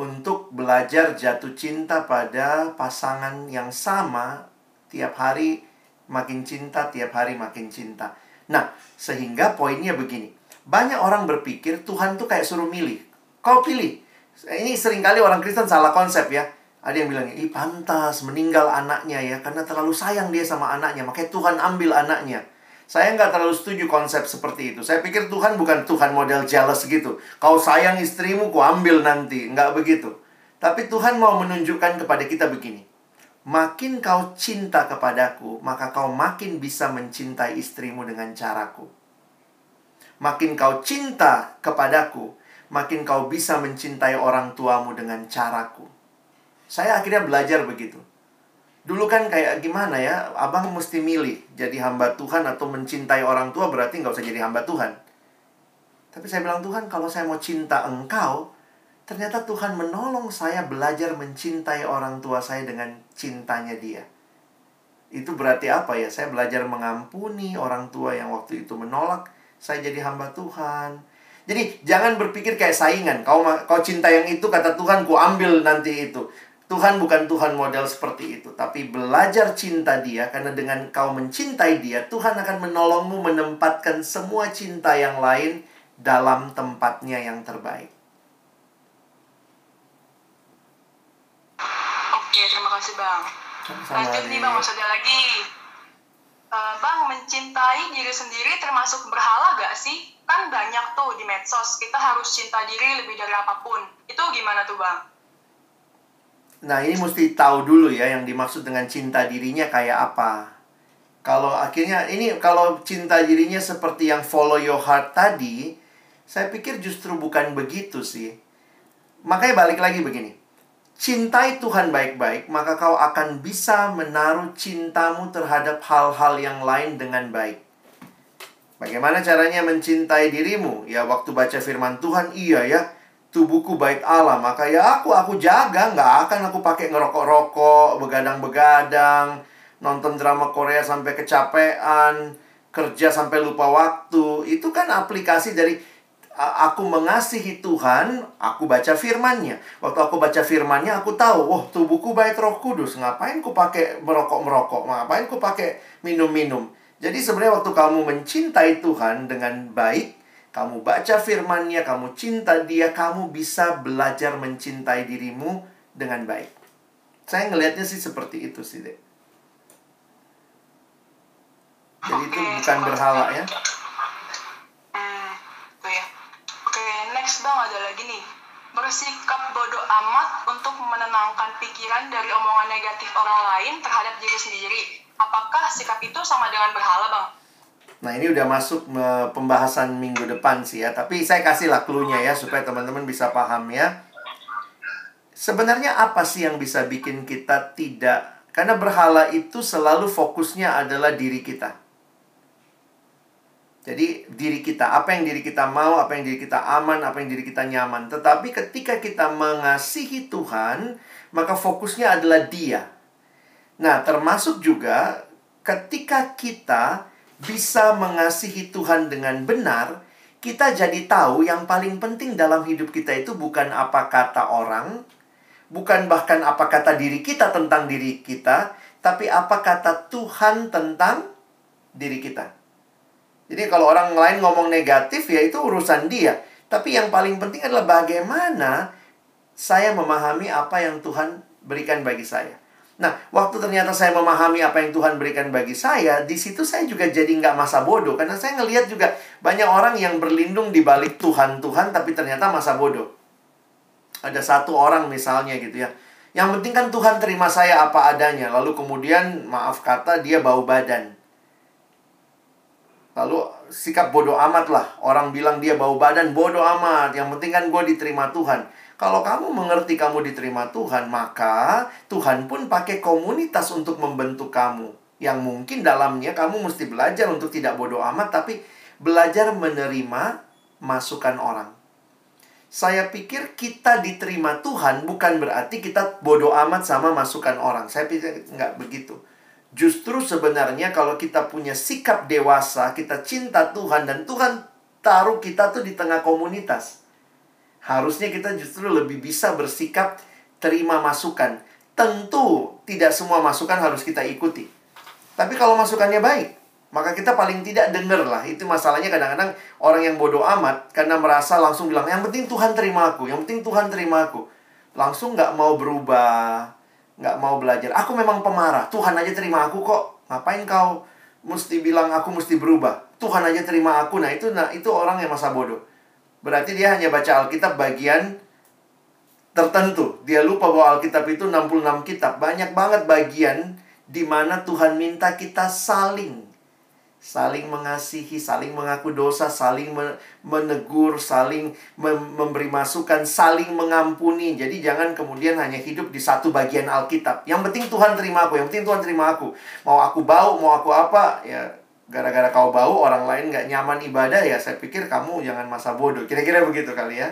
Untuk belajar jatuh cinta pada pasangan yang sama, tiap hari makin cinta, tiap hari makin cinta. Nah, sehingga poinnya begini. Banyak orang berpikir Tuhan tuh kayak suruh milih. Kau pilih. Ini seringkali orang Kristen salah konsep ya. Ada yang bilang, ih pantas meninggal anaknya ya, karena terlalu sayang dia sama anaknya, makanya Tuhan ambil anaknya. Saya nggak terlalu setuju konsep seperti itu. Saya pikir Tuhan bukan Tuhan model jealous gitu. Kau sayang istrimu, ku ambil nanti. Nggak begitu. Tapi Tuhan mau menunjukkan kepada kita begini. Makin kau cinta kepadaku, maka kau makin bisa mencintai istrimu dengan caraku. Makin kau cinta kepadaku, makin kau bisa mencintai orang tuamu dengan caraku. Saya akhirnya belajar begitu. Dulu kan kayak gimana ya, abang mesti milih jadi hamba Tuhan atau mencintai orang tua, berarti nggak usah jadi hamba Tuhan. Tapi saya bilang, Tuhan kalau saya mau cinta Engkau, ternyata Tuhan menolong saya belajar mencintai orang tua saya dengan cintanya dia. Itu berarti apa ya? Saya belajar mengampuni orang tua yang waktu itu menolak saya jadi hamba Tuhan. Jadi jangan berpikir kayak saingan. Kau cinta yang itu, kata Tuhan, ku ambil nanti itu. Tuhan bukan Tuhan model seperti itu. Tapi belajar cinta dia, karena dengan kau mencintai dia, Tuhan akan menolongmu menempatkan semua cinta yang lain dalam tempatnya yang terbaik. Oke, terima kasih Bang. Lanjut nih Bang, maksudnya lagi Bang, mencintai diri sendiri termasuk berhala gak sih? Kan banyak tuh di medsos, kita harus cinta diri lebih dari apapun. Itu gimana tuh Bang? Nah, ini mesti tahu dulu ya yang dimaksud dengan cinta dirinya kayak apa. Kalau akhirnya, ini kalau cinta dirinya seperti yang follow your heart tadi, saya pikir justru bukan begitu sih. Makanya balik lagi begini. Cintai Tuhan baik-baik, maka kau akan bisa menaruh cintamu terhadap hal-hal yang lain dengan baik. Bagaimana caranya mencintai dirimu? Ya, waktu baca firman Tuhan, iya ya, tubuhku bait Allah, maka ya aku jaga, nggak akan aku pakai ngerokok-rokok, begadang-begadang, nonton drama Korea sampai kecapean, kerja sampai lupa waktu. Itu kan aplikasi dari aku mengasihi Tuhan, aku baca firman-Nya. Waktu aku baca firman-Nya, aku tahu, wah, tubuhku bait Roh Kudus. Ngapain ku pakai merokok-merokok? Ngapain ku pakai minum-minum? Jadi sebenarnya waktu kamu mencintai Tuhan dengan baik, kamu baca firman-Nya, kamu cinta dia, kamu bisa belajar mencintai dirimu dengan baik. Saya ngelihatnya sih seperti itu sih, Dek. Jadi itu bukan berhala ya. Next Bang, ada lagi nih. Bersikap bodoh amat untuk menenangkan pikiran dari omongan negatif orang lain terhadap diri sendiri. Apakah sikap itu sama dengan berhala, Bang? Nah, ini udah masuk pembahasan minggu depan sih ya. Tapi saya kasihlah clue-nya ya, supaya teman-teman bisa paham ya. Sebenarnya apa sih yang bisa bikin kita tidak? Karena berhala itu selalu fokusnya adalah diri kita. Jadi diri kita, apa yang diri kita mau, apa yang diri kita aman, apa yang diri kita nyaman. Tetapi ketika kita mengasihi Tuhan, maka fokusnya adalah Dia. Nah, termasuk juga ketika kita bisa mengasihi Tuhan dengan benar, kita jadi tahu yang paling penting dalam hidup kita itu bukan apa kata orang, bukan bahkan apa kata diri kita tentang diri kita, tapi apa kata Tuhan tentang diri kita. Jadi kalau orang lain ngomong negatif, ya itu urusan dia. Tapi yang paling penting adalah bagaimana saya memahami apa yang Tuhan berikan bagi saya. Nah, waktu ternyata saya memahami apa yang Tuhan berikan bagi saya, di situ saya juga jadi nggak masa bodoh. Karena saya ngelihat juga banyak orang yang berlindung di balik Tuhan-Tuhan, tapi ternyata masa bodoh. Ada satu orang misalnya gitu ya. Yang penting kan Tuhan terima saya apa adanya. Lalu kemudian, maaf kata, dia bau badan. Lalu sikap bodoh amat lah. Orang bilang dia bau badan, bodoh amat. Yang penting kan gue diterima Tuhan. Kalau kamu mengerti kamu diterima Tuhan, maka Tuhan pun pakai komunitas untuk membentuk kamu. Yang mungkin dalamnya kamu mesti belajar untuk tidak bodoh amat, tapi belajar menerima masukan orang. Saya pikir kita diterima Tuhan bukan berarti kita bodoh amat sama masukan orang. Saya pikir nggak begitu. Justru sebenarnya kalau kita punya sikap dewasa, kita cinta Tuhan, dan Tuhan taruh kita tuh di tengah komunitas. Harusnya kita justru lebih bisa bersikap terima masukan. Tentu tidak semua masukan harus kita ikuti. Tapi kalau masukannya baik, Maka kita paling tidak dengar lah. Itu masalahnya kadang-kadang orang yang bodoh amat karena merasa langsung bilang, yang penting Tuhan terima aku, yang penting Tuhan terima aku. Langsung nggak mau berubah, nggak mau belajar. Aku memang pemarah, Tuhan aja terima aku kok. Ngapain kau mesti bilang aku mesti berubah? Tuhan aja terima aku. Nah itu orang yang masa bodoh. Berarti dia hanya baca Alkitab bagian tertentu. Dia lupa bahwa Alkitab itu 66 kitab. Banyak banget bagian di mana Tuhan minta kita saling mengasihi, saling mengaku dosa, saling menegur, saling memberi masukan, saling mengampuni. Jadi jangan kemudian hanya hidup di satu bagian Alkitab. Yang penting Tuhan terima aku, yang penting Tuhan terima aku. Mau aku bau, mau aku apa, ya gara-gara kau bau, orang lain gak nyaman ibadah, ya saya pikir kamu jangan masa bodoh. Kira-kira begitu kali ya.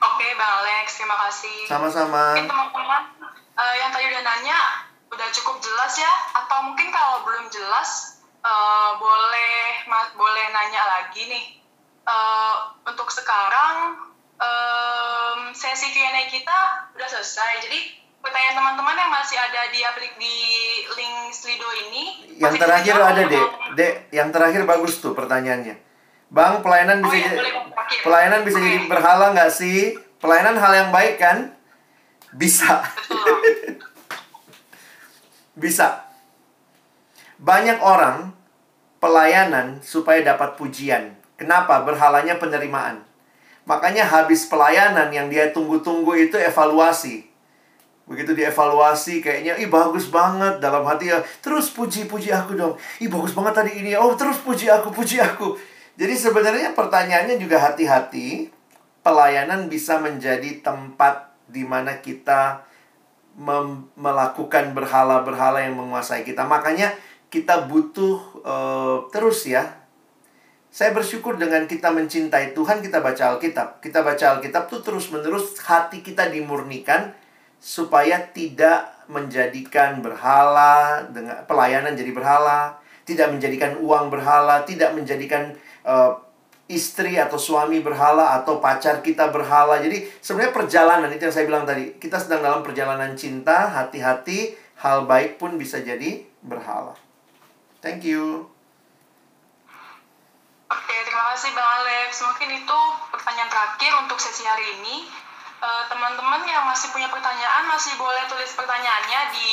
Oke Bang Alex, terima kasih. Sama-sama. Teman-teman, yang tadi udah nanya, udah cukup jelas ya, atau mungkin kalau belum jelas boleh nanya lagi nih. Untuk sekarang sesi Q&A kita udah selesai. Jadi pertanyaan teman-teman yang masih ada di link Slido ini. Yang terakhir ada Dek, yang terakhir bagus tuh pertanyaannya. Bang, pelayanan bisa okay. Jadi berhala nggak sih? Pelayanan hal yang baik kan? Bisa. Betul. Bisa. Banyak orang pelayanan supaya dapat pujian. Kenapa? Berhalanya penerimaan. Makanya habis pelayanan yang dia tunggu-tunggu itu evaluasi. Begitu dievaluasi kayaknya, ih bagus banget, dalam hati ya, terus puji-puji aku dong. Ih bagus banget tadi ini, oh terus puji aku. Jadi sebenarnya pertanyaannya juga hati-hati. Pelayanan bisa menjadi tempat di mana kita melakukan berhala-berhala yang menguasai kita. Makanya kita butuh terus ya. Saya bersyukur dengan kita mencintai Tuhan, kita baca Alkitab. Kita baca Alkitab tuh terus-menerus hati kita dimurnikan supaya tidak menjadikan berhala, dengan pelayanan jadi berhala, tidak menjadikan uang berhala, tidak menjadikan istri atau suami berhala, atau pacar kita berhala. Jadi sebenarnya perjalanan, itu yang saya bilang tadi, kita sedang dalam perjalanan cinta. Hati-hati, hal baik pun bisa jadi berhala. Thank you. Oke, terima kasih Bang Alex. Mungkin itu pertanyaan terakhir untuk sesi hari ini. Teman-teman yang masih punya pertanyaan, masih boleh tulis pertanyaannya di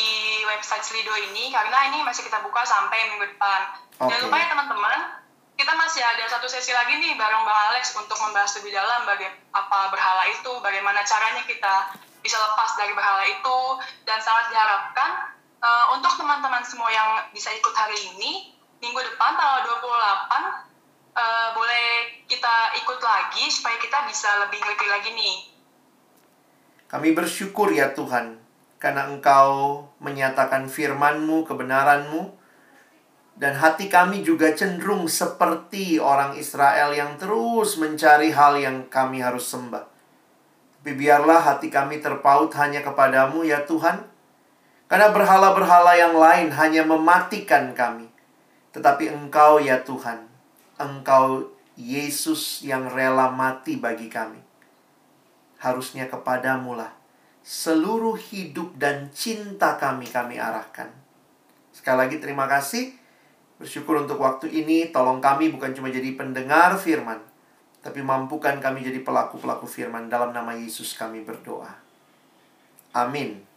website Slido ini, karena ini masih kita buka sampai minggu depan. Okay. Jangan lupa ya teman-teman, kita masih ada satu sesi lagi nih bareng Bang Alex untuk membahas lebih dalam apa berhala itu, bagaimana caranya kita bisa lepas dari berhala itu, dan sangat diharapkan untuk teman-teman semua yang bisa ikut hari ini, minggu depan tanggal 28 boleh kita ikut lagi supaya kita bisa lebih ngerti lagi nih. Kami bersyukur ya Tuhan, karena Engkau menyatakan firman-Mu, kebenaran-Mu. Dan hati kami juga cenderung seperti orang Israel yang terus mencari hal yang kami harus sembah. Tapi biarlah hati kami terpaut hanya kepadamu ya Tuhan. Karena berhala-berhala yang lain hanya mematikan kami. Tetapi Engkau ya Tuhan, Engkau Yesus yang rela mati bagi kami. Harusnya kepadamulah seluruh hidup dan cinta kami arahkan. Sekali lagi terima kasih. Bersyukur untuk waktu ini, tolong kami bukan cuma jadi pendengar firman, tapi mampukan kami jadi pelaku-pelaku firman. Dalam nama Yesus kami berdoa. Amin.